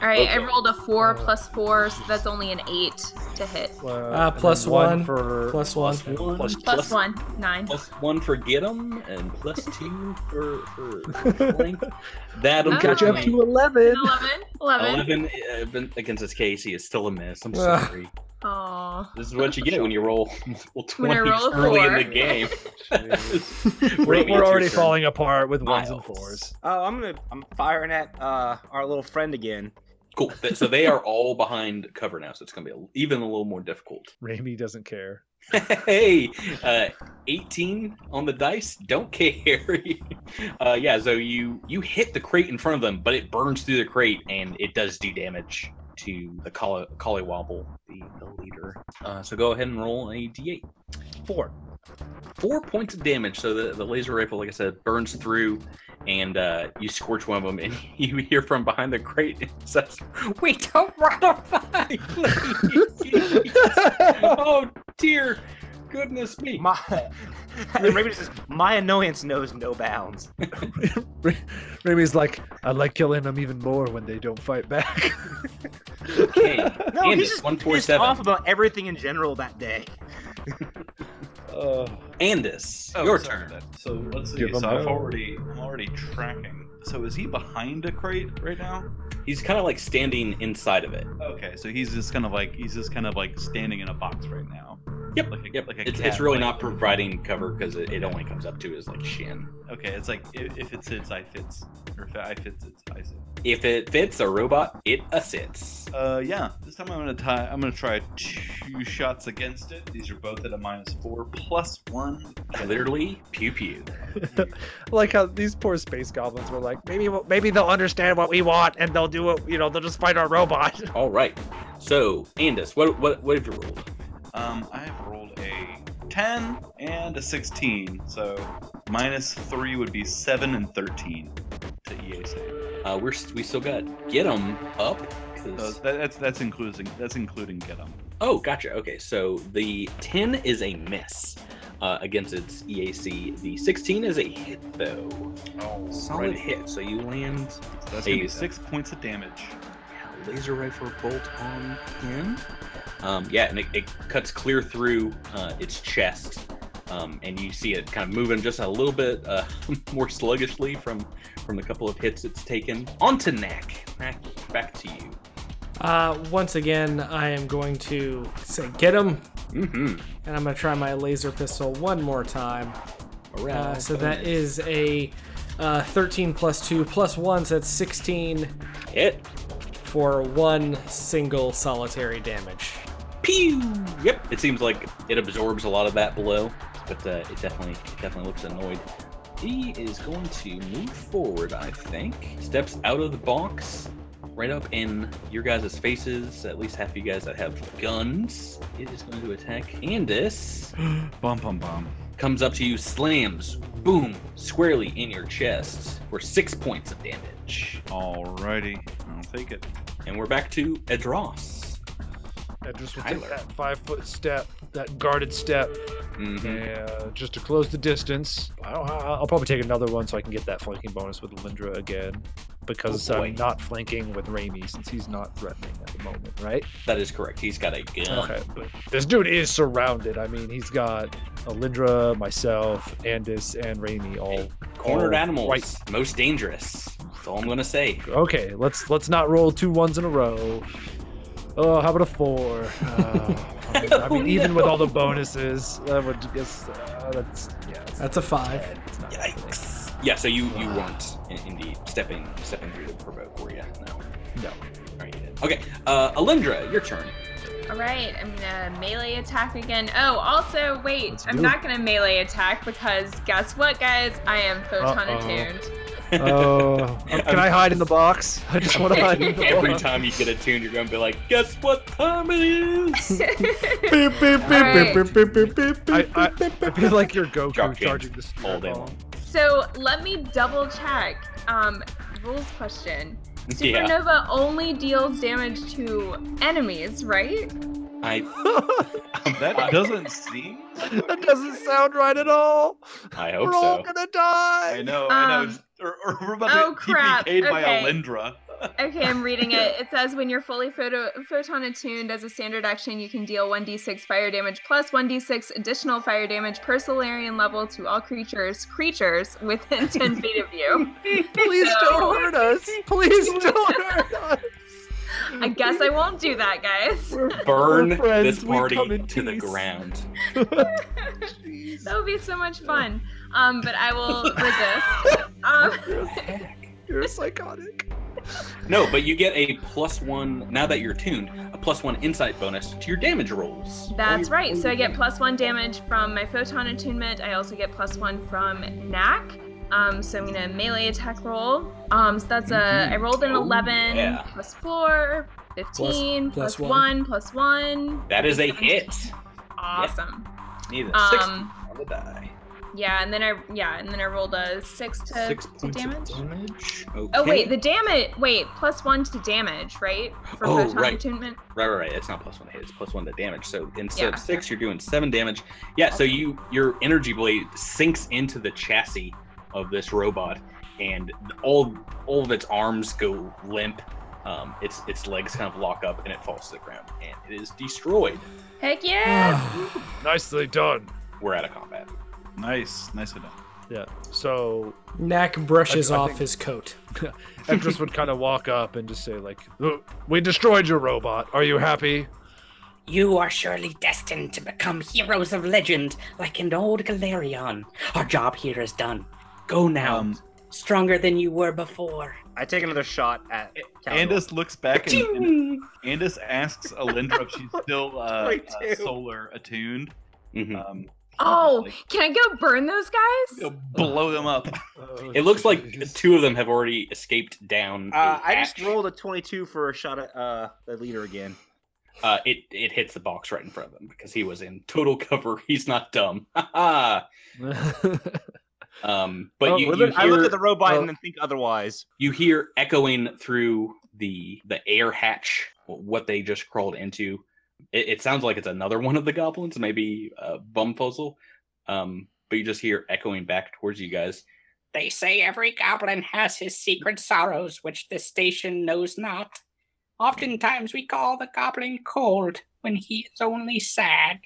All right, okay. I rolled a 4 +4, so that's only an 8 to hit. Plus one. 9. +1 for get 'em and +2 for length. That'll get you up to 11. 11 against this KC is still a miss. I'm sorry. Aww. This is what you get when you roll multiple 20s early in the game. We're already falling apart with 1s and 4s. I'm firing at our little friend again. Cool. So they are all behind cover now, so it's going to be even a little more difficult. Raimi doesn't care. Hey, 18 on the dice. Don't care. Yeah, so you hit the crate in front of them, but it burns through the crate, and it does do damage to the Collywobble, the leader. So go ahead and roll a d8. 4 points of damage. So the laser rifle, like I said, burns through, and you scorch one of them, and you hear from behind the crate, and it says, "We don't run away, please." Oh, dear. Goodness me. Raimi says, "My annoyance knows no bounds." Raimi's like, "I like killing them even more when they don't fight back." Okay. No, and he's just off about everything in general that day. Andis, your turn. So let's see. So I'm already tracking. So is he behind a crate right now? He's kind of like standing inside of it. Okay, so he's just kind of like standing in a box right now. Yep. Like a cat, it's really like, not providing cover because it only comes up to his like shin. Okay, it's like if it sits, I fits, or if I fits, it's I sit. If it fits a robot, it assits. Yeah. This time I'm gonna try 2 shots against it. These are both at a -4 +1. Literally, pew pew. Like how these poor space goblins were like, maybe they'll understand what we want and they'll do it. You know, they'll just fight our robot. All right. So, Andis, what have you rolled? I have rolled a 10 and a 16, so -3 would be 7 and 13 to EAC. We still got get 'em up. That's including get 'em. Oh, gotcha. Okay, so the 10 is a miss against its EAC. The 16 is a hit though. Oh, solid hit. So you land. So that's gonna be 6 points of damage. Yeah, laser rifle bolt on in. Yeah, and it cuts clear through its chest, and you see it kind of moving just a little bit more sluggishly from the couple of hits it's taken. On to Knack. Knack, back to you. Once again, I am going to say, "Get him!" Mm-hmm. And I'm going to try my laser pistol one more time. All right. So that is a 13 +2 +1, so that's 16. Hit. For 1 single solitary damage. Pew! Yep, it seems like it absorbs a lot of that blow, but it definitely looks annoyed. He is going to move forward, I think. Steps out of the box, right up in your guys' faces, at least half of you guys that have guns. It is going to attack Andis. Bum, bum, bum. Comes up to you, slams, boom, squarely in your chest for 6 points of damage. Alrighty, I'll take it. And we're back to Edros. Edris will take that 5-foot step, that guarded step, and just to close the distance. I'll probably take another one so I can get that flanking bonus with Alindra again, because I'm not flanking with Raimi since he's not threatening at the moment, right? That is correct. He's got a gun. Okay, but this dude is surrounded. I mean, he's got Alindra, myself, Andis, and Raimi all cornered animals. Right. Most dangerous. That's all I'm gonna say. Okay, let's not roll 2 ones in a row. Oh, how about a 4? I mean, even with all the bonuses, I would guess that's a 5. Yikes! Really. Yeah, so you weren't indeed stepping through to provoke, were you? No. All right, you did. Okay, Alindra, your turn. All right, I'm gonna melee attack again. Oh, also wait, I'm not gonna melee attack because guess what, guys? I am photon attuned. Oh, can I hide in the box? I just want to hide in the box. Every time you get attuned, you're going to be like, "Guess what time it is?" I feel like you're Goku charging the all day long. So let me double check. Rules question. Supernova only deals damage to enemies, right? That doesn't seem. That doesn't sound right at all. I hope so. We're all gonna die. I know. Or we're about to TPK'd by Alindra. Okay, I'm reading it. It says when you're fully photon attuned, as a standard action, you can deal 1d6 fire damage plus 1d6 additional fire damage per Solarian level to all creatures within 10 feet of you. Please don't hurt us. Please don't hurt us. I guess I won't do that, guys. Burn this party to the ground. That would be so much fun. But I will resist. You're psychotic. No, but you get a +1 now that you're tuned. A +1 insight bonus to your damage rolls. That's right. So I get +1 damage from my photon attunement. I also get +1 from Knack. So I'm gonna melee attack roll. So that's I rolled an 11 plus 4, 15 plus 1 plus 1. That is a hit. Awesome. Need a 6 on the die. Yeah, and then I rolled a 6 to, 6 points to damage. Of damage. Okay. Oh wait, the damage. Wait, plus 1 to damage, right? For photon attunement. Right. It's not plus 1 to hit. It's plus 1 to damage. So instead of 6, you're doing 7 damage. Yeah. Okay. So your energy blade sinks into the chassis of this robot, and all of its arms go limp. Its legs kind of lock up, and it falls to the ground, and it is destroyed. Heck yeah! Nicely done. We're out of combat. Nicely done. Yeah. So Knack brushes off his coat. Edris would kind of walk up and just say, like, "We destroyed your robot. Are you happy? You are surely destined to become heroes of legend, like an old Galarian. Our job here is done. Go now, stronger than you were before." I take another shot at Candace. Looks back and Candace asks Alindra if she's still solar attuned. Mm-hmm. Oh, can I go burn those guys? Go blow them up. It looks like 2 of them have already escaped down. I just rolled a 22 for a shot at the leader again. It hits the box right in front of him because he was in total cover. He's not dumb. I look at the robot and then think otherwise. You hear echoing through the air hatch what they just crawled into. It sounds like it's another one of the goblins, maybe Bumfuzzle, but you just hear echoing back towards you guys. They say every goblin has his secret sorrows, which the station knows not. Oftentimes we call the goblin cold when he is only sad.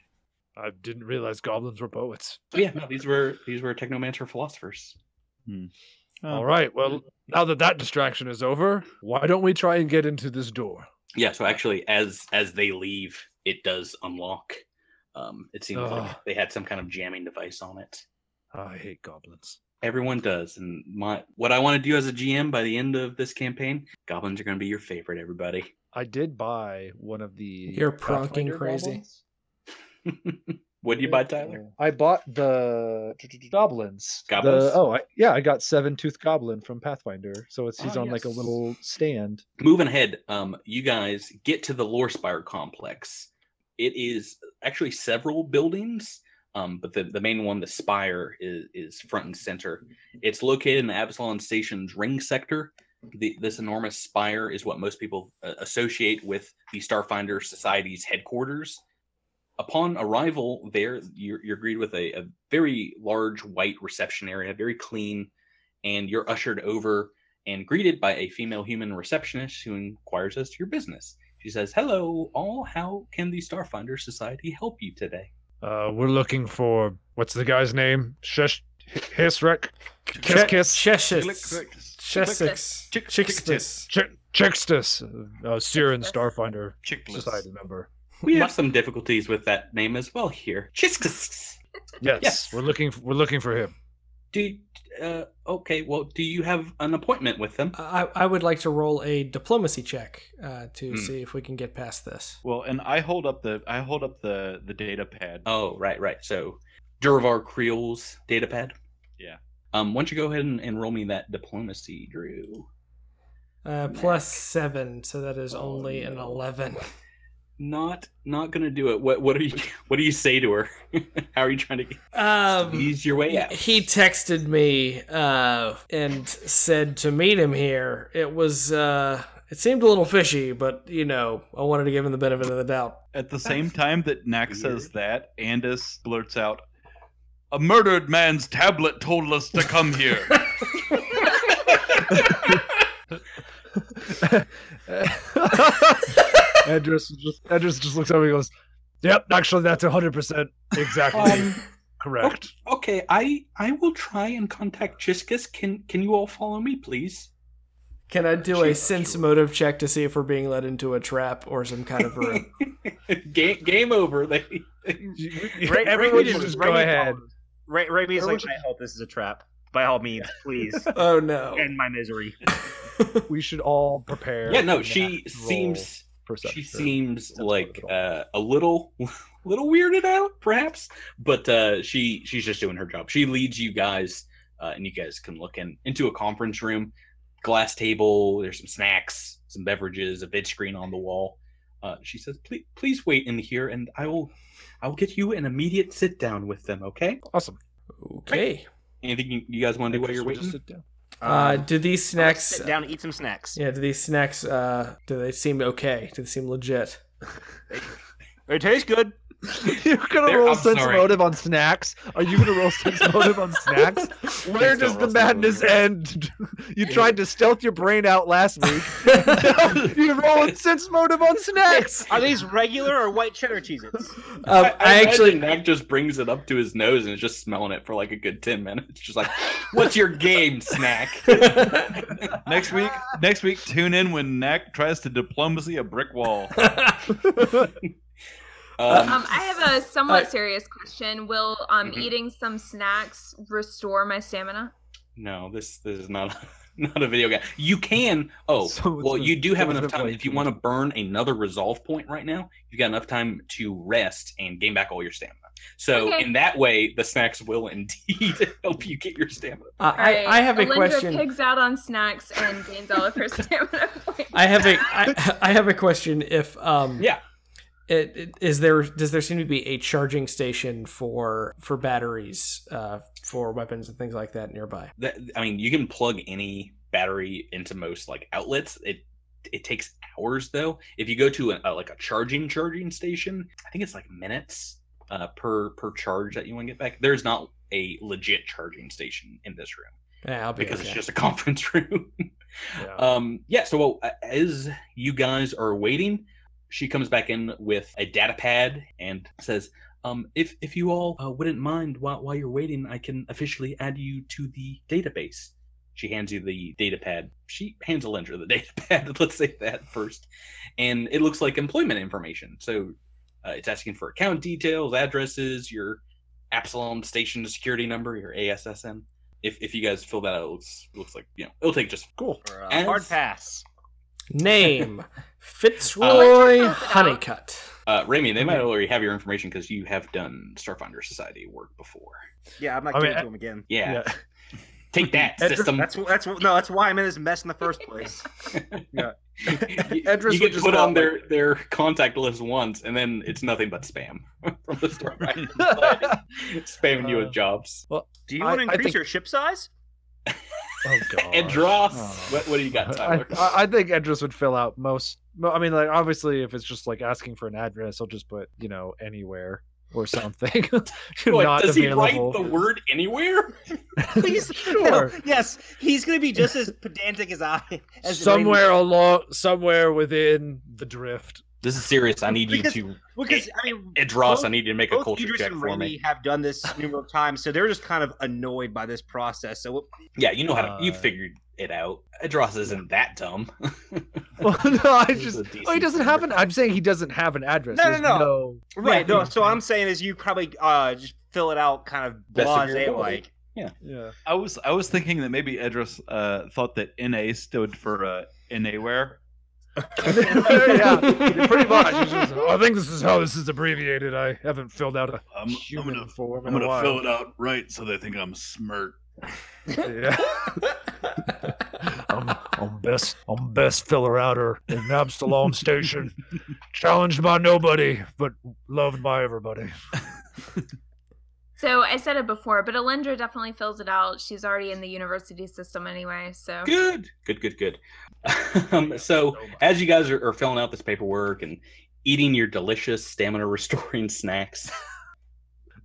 I didn't realize goblins were poets. Yeah, no, these were Technomancer philosophers. Hmm. All right, well, now that distraction is over, why don't we try and get into this door? Yeah, so actually, as they leave, it does unlock. It seems like they had some kind of jamming device on it. I hate goblins. Everyone does, and what I want to do as a GM by the end of this campaign, goblins are going to be your favorite, everybody. I did buy one of the... You're prompting crazy. What did you buy, Tyler? I bought the goblins. Goblins? I got 7-tooth goblin from Pathfinder. So he's on like a little stand. Moving ahead, you guys get to the Lorespire complex. It is actually several buildings, but the main one, the Spire, is front and center. It's located in the Absalom Station's ring sector. This enormous Spire is what most people associate with the Starfinder Society's headquarters. Upon arrival there, you're greeted with a very large white reception area, very clean, and you're ushered over and greeted by a female human receptionist who inquires as to your business. She says, "Hello, all. How can the Starfinder Society help you today?" We're looking for, what's the guy's name? Hisrek? Chiskisks. Shirren Starfinder Society member. We have some difficulties with that name as well here. Chiskisks. Yes, we're looking for him. Do you have an appointment with them? I would like to roll a diplomacy check to see if we can get past this. Well, and I hold up the data pad. Oh, right. So, Durvar Creel's data pad. Yeah. Why don't you go ahead and roll me that diplomacy, Drew? Plus 7, so that is only an 11. Not gonna do it. What do you say to her? How are you trying to ease your way out? He texted me and said to meet him here. It was it seemed a little fishy, but I wanted to give him the benefit of the doubt. At the same time that Nack says that, Andis blurts out, "A murdered man's tablet told us to come here." Edris just looks at me and goes, "Yep, actually that's 100% exactly correct." Okay, I will try and contact Chiskis. Can you all follow me, please? Can I do a sense motive check to see if we're being led into a trap or some kind of room? Game over. Everyone just go ahead. Raimi is like, "I hope this is a trap. By all means, please." Oh no. End my misery. We should all prepare. Yeah, no, she seems like a little weirded out, perhaps, but she's just doing her job. She leads you guys and you guys can look into a conference room, glass table. There's some snacks, some beverages, a vid screen on the wall. She says, "Please wait in here, and I will get you an immediate sit down with them. Okay? Awesome. Okay. Right. Anything you guys want to do while you're waiting? Just sit down. Do these snacks sit down and eat some snacks? Yeah. Do these snacks? Do they seem okay? Do they seem legit? They taste good. You're gonna roll sense motive on snacks? Are you gonna roll sense motive on snacks? Where does the madness end? You tried to stealth your brain out last week. You're rolling sense motive on snacks. Are these regular or white cheddar Cheez-Its? I actually, Mac just brings it up to his nose and is just smelling it for like a good 10 minutes. Just like, what's your game, snack? Next week, tune in when Mac tries to diplomacy a brick wall. I have a somewhat serious question. Will eating some snacks restore my stamina? No, this is not a video game. You can. You do have enough time. If you want to burn another resolve point right now, you've got enough time to rest and gain back all your stamina. So in that way, the snacks will indeed help you get your stamina. I have a question. Alindra pigs out on snacks and gains all of her stamina points. I have a question. If does there seem to be a charging station for batteries for weapons and things like that nearby? You can plug any battery into most like outlets. It takes hours though. If you go to a charging station, I think it's like minutes per charge that you want to get back. There's not a legit charging station in this room. Yeah, because it's just a conference room. So as you guys are waiting, she comes back in with a data pad and says, if you all wouldn't mind while you're waiting, I can officially add you to the database. She hands you the data pad. She hands Alindra the data pad. Let's say that first. And it looks like employment information. So it's asking for account details, addresses, your Absalom Station security number, your ASSN. If you guys fill that out, it looks like, it'll take just cool. Hard pass. Name Fitzroy Honeycutt. Raimi, they might already have your information because you have done Starfinder Society work before. Yeah, I'm not giving it to them again. Yeah. Take that, system. That's why I'm in this mess in the first place. Yeah. You get put on their contact list once, and then it's nothing but spam from the Starfinder Society. Spamming you with jobs. Well, do you want to increase your ship size? Oh god, Edros. Oh. What do you got, Tyler? I think Edris would fill out most. I mean, like obviously, if it's just like asking for an address, I'll just put anywhere or something. Does he write the word anywhere? Please, sure. No, yes, he's going to be just as pedantic as I. Somewhere within the drift. This is serious. I need you to. Because Adros, I need you to make a culture check for me. Both Edris and Raimi have done this numerous times, so they're just kind of annoyed by this process. So you figured it out. Adros isn't that dumb. He doesn't have an. I'm saying he doesn't have an address. No. Right. No. So what I'm saying is you probably just fill it out kind of blasé like. Yeah. I was thinking that maybe Edris thought that NA stood for anywhere. Yeah, pretty much. Just, I think this is how this is abbreviated. I haven't filled out human form. I'm going to fill it out right so they think I'm smart. Yeah. I'm best filler outer in Absalom Station. Challenged by nobody, but loved by everybody. So I said it before, but Alindra definitely fills it out. She's already in the university system anyway, so. Good. So as you guys are filling out this paperwork and eating your delicious stamina-restoring snacks,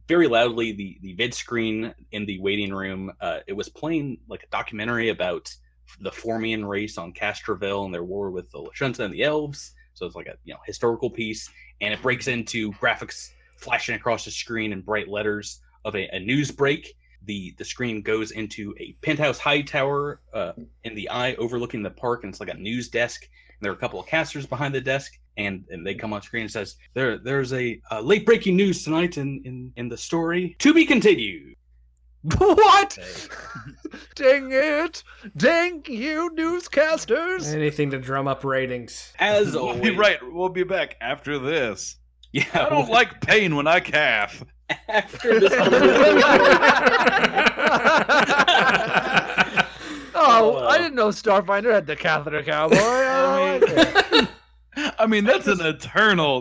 very loudly the vid screen in the waiting room, it was playing like a documentary about the Formian race on Castroville and their war with the Lashunta and the elves. So it's like a historical piece, and it breaks into graphics flashing across the screen in bright letters of a news break. The screen goes into a penthouse high tower in the eye overlooking the park, and it's like a news desk. And there are a couple of casters behind the desk, and they come on screen and says, "There's a late breaking news tonight in the story. To be continued." What? Dang it! Dang you, newscasters! Anything to drum up ratings. As always. Right, we'll be back after this. Yeah, I don't like pain when I calf. After this I didn't know Starfinder had the catheter cowboy. I mean, that's an eternal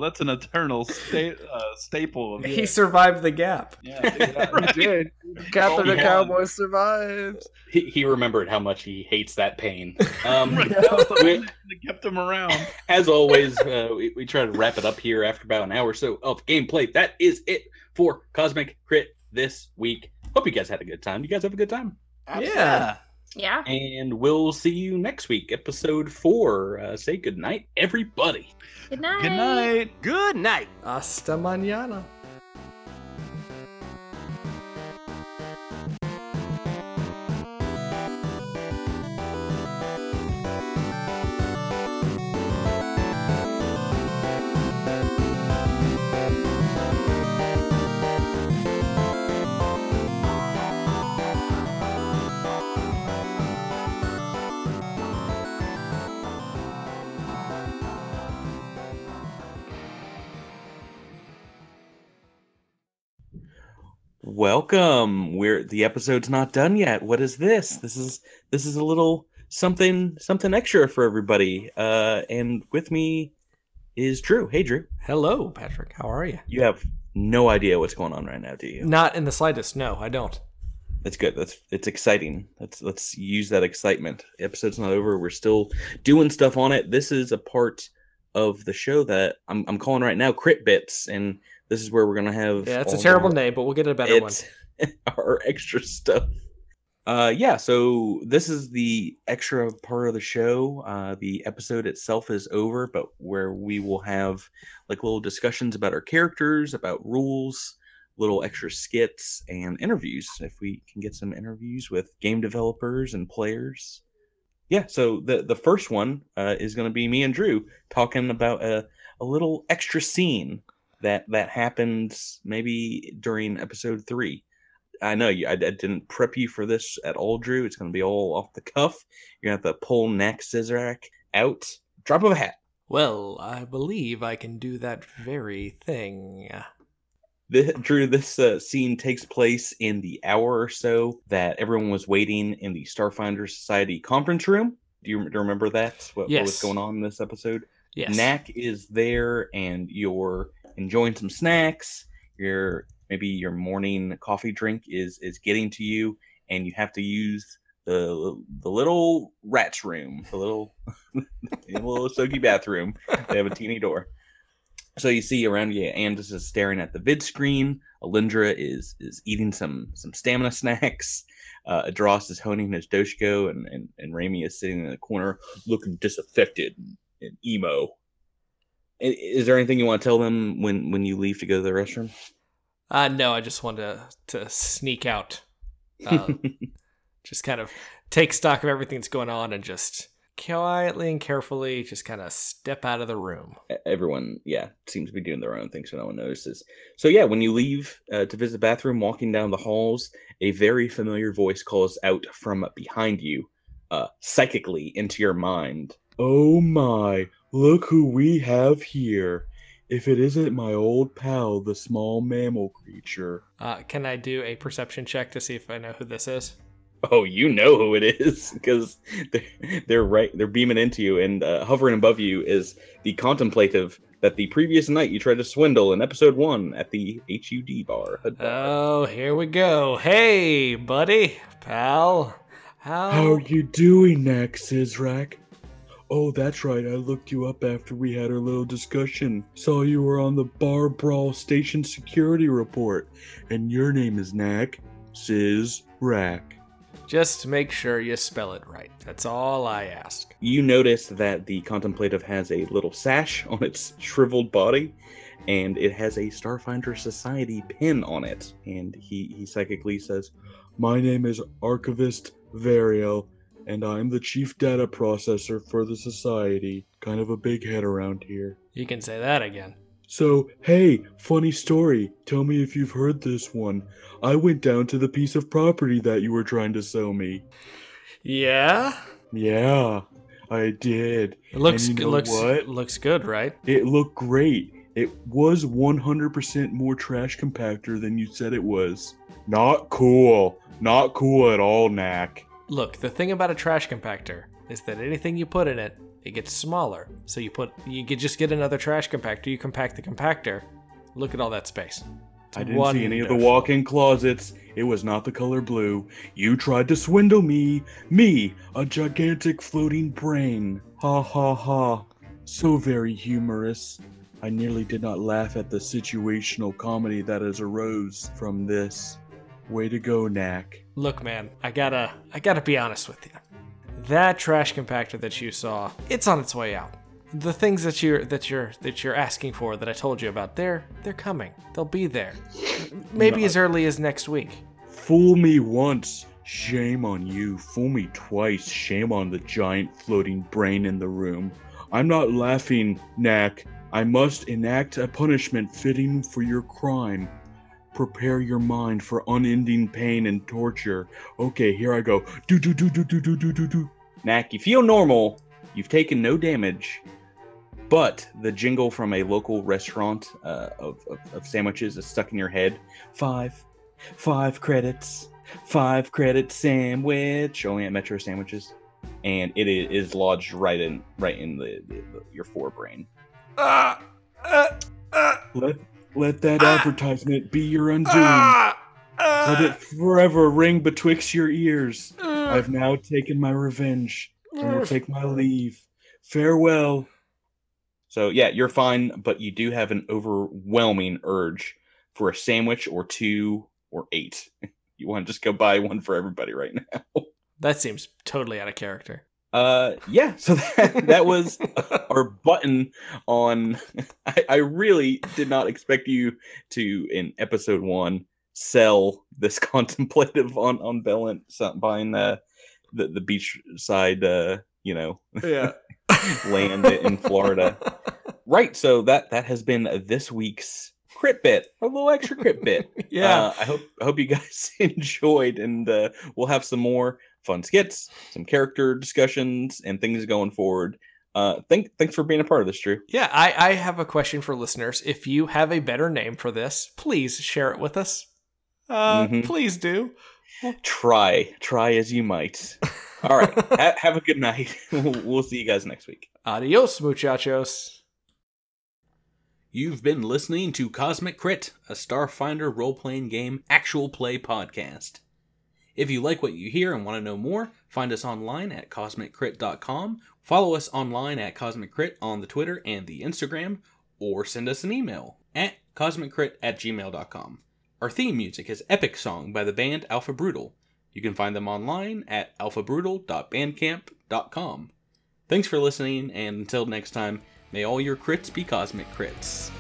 staple. Of he survived the gap. Yeah, right? He did. Catheter Cowboy survives. He remembered how much he hates that pain. That kept him around. As always, we try to wrap it up here after about an hour or so of gameplay. That is it for Cosmic Crit this week. Hope you guys had a good time. You guys have a good time? Absolutely. Yeah. Yeah. And we'll see you next week, episode 4. Say goodnight, everybody. Good night. Good night. Good night. Hasta mañana. Welcome. The episode's not done yet. What is this? This is a little something extra for everybody. And with me is Drew. Hey, Drew. Hello, Patrick. How are you? You have no idea what's going on right now, do you? Not in the slightest. No, I don't. That's good. It's exciting. Let's use that excitement. The episode's not over. We're still doing stuff on it. This is a part of the show that I'm calling right now Crit Bits, and this is where we're going to have... Yeah, it's a terrible name, but we'll get a better one. Our extra stuff. So this is the extra part of the show. The episode itself is over, but where we will have like little discussions about our characters, about rules, little extra skits, and interviews. If we can get some interviews with game developers and players. Yeah, so the first one is going to be me and Drew talking about a little extra scene that happens maybe during episode 3. I know I didn't prep you for this at all, Drew. It's going to be all off the cuff. You're going to have to pull Naxxizrak out. Drop of a hat. Well, I believe I can do that very thing. Drew, this scene takes place in the hour or so that everyone was waiting in the Starfinder Society conference room. Do you remember that? Yes. What was going on in this episode? Yes. Nack is there, and your... enjoying some snacks, your morning coffee drink is getting to you, and you have to use the little rat's room, the little Isoki bathroom. They have a teeny door. So you see around you, Andros is staring at the vid screen. Alindra is eating some stamina snacks. Adros is honing his Doshko, and Raimi is sitting in the corner looking disaffected and emo. Is there anything you want to tell them when you leave to go to the restroom? No, I just wanted to sneak out. Just kind of take stock of everything that's going on and just quietly and carefully just kind of step out of the room. Everyone, seems to be doing their own thing, so no one notices. So when you leave to visit the bathroom, walking down the halls, a very familiar voice calls out from behind you, psychically into your mind. Oh my... Look who we have here. If it isn't my old pal, the small mammal creature. Can I do a perception check to see if I know who this is? Oh, you know who it is, because they're right. They're beaming into you, and hovering above you is the Contemplative that the previous night you tried to swindle in episode 1 at the HUD bar. Oh, here we go. Hey, buddy, pal. How are you doing, Naxxizrak? Oh, that's right. I looked you up after we had our little discussion. Saw you were on the Bar Brawl Station security report. And your name is Naxxizrak. Just make sure you spell it right. That's all I ask. You notice that the Contemplative has a little sash on its shriveled body. And it has a Starfinder Society pin on it. And he psychically says, My name is Archivist Variel. And I'm the chief data processor for the society. Kind of a big head around here. You can say that again. So, hey, funny story. Tell me if you've heard this one. I went down to the piece of property that you were trying to sell me. Yeah? Yeah, I did. It looks good, right? It looked great. It was 100% more trash compactor than you said it was. Not cool. Not cool at all, Knack. Look, the thing about a trash compactor is that anything you put in it, it gets smaller. So you could just get another trash compactor, you compact the compactor. Look at all that space. It's I didn't wonderful. See any of the walk-in closets. It was not the color blue. You tried to swindle me. Me, a gigantic floating brain. Ha ha ha. So very humorous. I nearly did not laugh at the situational comedy that has arose from this. Way to go, Knack. Look, man, I gotta be honest with you. That trash compactor that you saw, it's on its way out. The things that you're asking for that I told you about, they're coming. They'll be there. Maybe as early as next week. Fool me once, shame on you. Fool me twice, shame on the giant floating brain in the room. I'm not laughing, Knack. I must enact a punishment fitting for your crime. Prepare your mind for unending pain and torture. Okay, here I go. Do. Knack, you feel normal. You've taken no damage. But the jingle from a local restaurant of sandwiches is stuck in your head. 5 credits. 5 credit sandwich. Only at Metro Sandwiches. And it is lodged right in your forebrain. Let that advertisement be your undoing. Let it forever ring betwixt your ears. I've now taken my revenge. I will take my leave. Farewell. So yeah, you're fine, but you do have an overwhelming urge for a sandwich or two or eight. You want to just go buy one for everybody right now. That seems totally out of character. Yeah, so that was our button on... I really did not expect you to, in episode 1, sell this contemplative on Bellent, buying the beachside, land in Florida. Right, so that has been this week's Crit Bit, a little extra Crit Bit. Yeah. I hope you guys enjoyed, and we'll have some more fun skits, some character discussions, and things going forward. Thanks for being a part of this, Drew. Yeah, I have a question for listeners. If you have a better name for this, please share it with us. Please do. Try as you might. All right, have a good night. We'll see you guys next week. Adios, muchachos. You've been listening to Cosmic Crit, a Starfinder role-playing game actual play podcast. If you like what you hear and want to know more, find us online at CosmicCrit.com, follow us online at Cosmic Crit on the Twitter and the Instagram, or send us an email at CosmicCrit@gmail.com. Our theme music is Epic Song by the band Alpha Brutal. You can find them online at alphabrutal.bandcamp.com. Thanks for listening, and until next time, may all your crits be Cosmic Crits.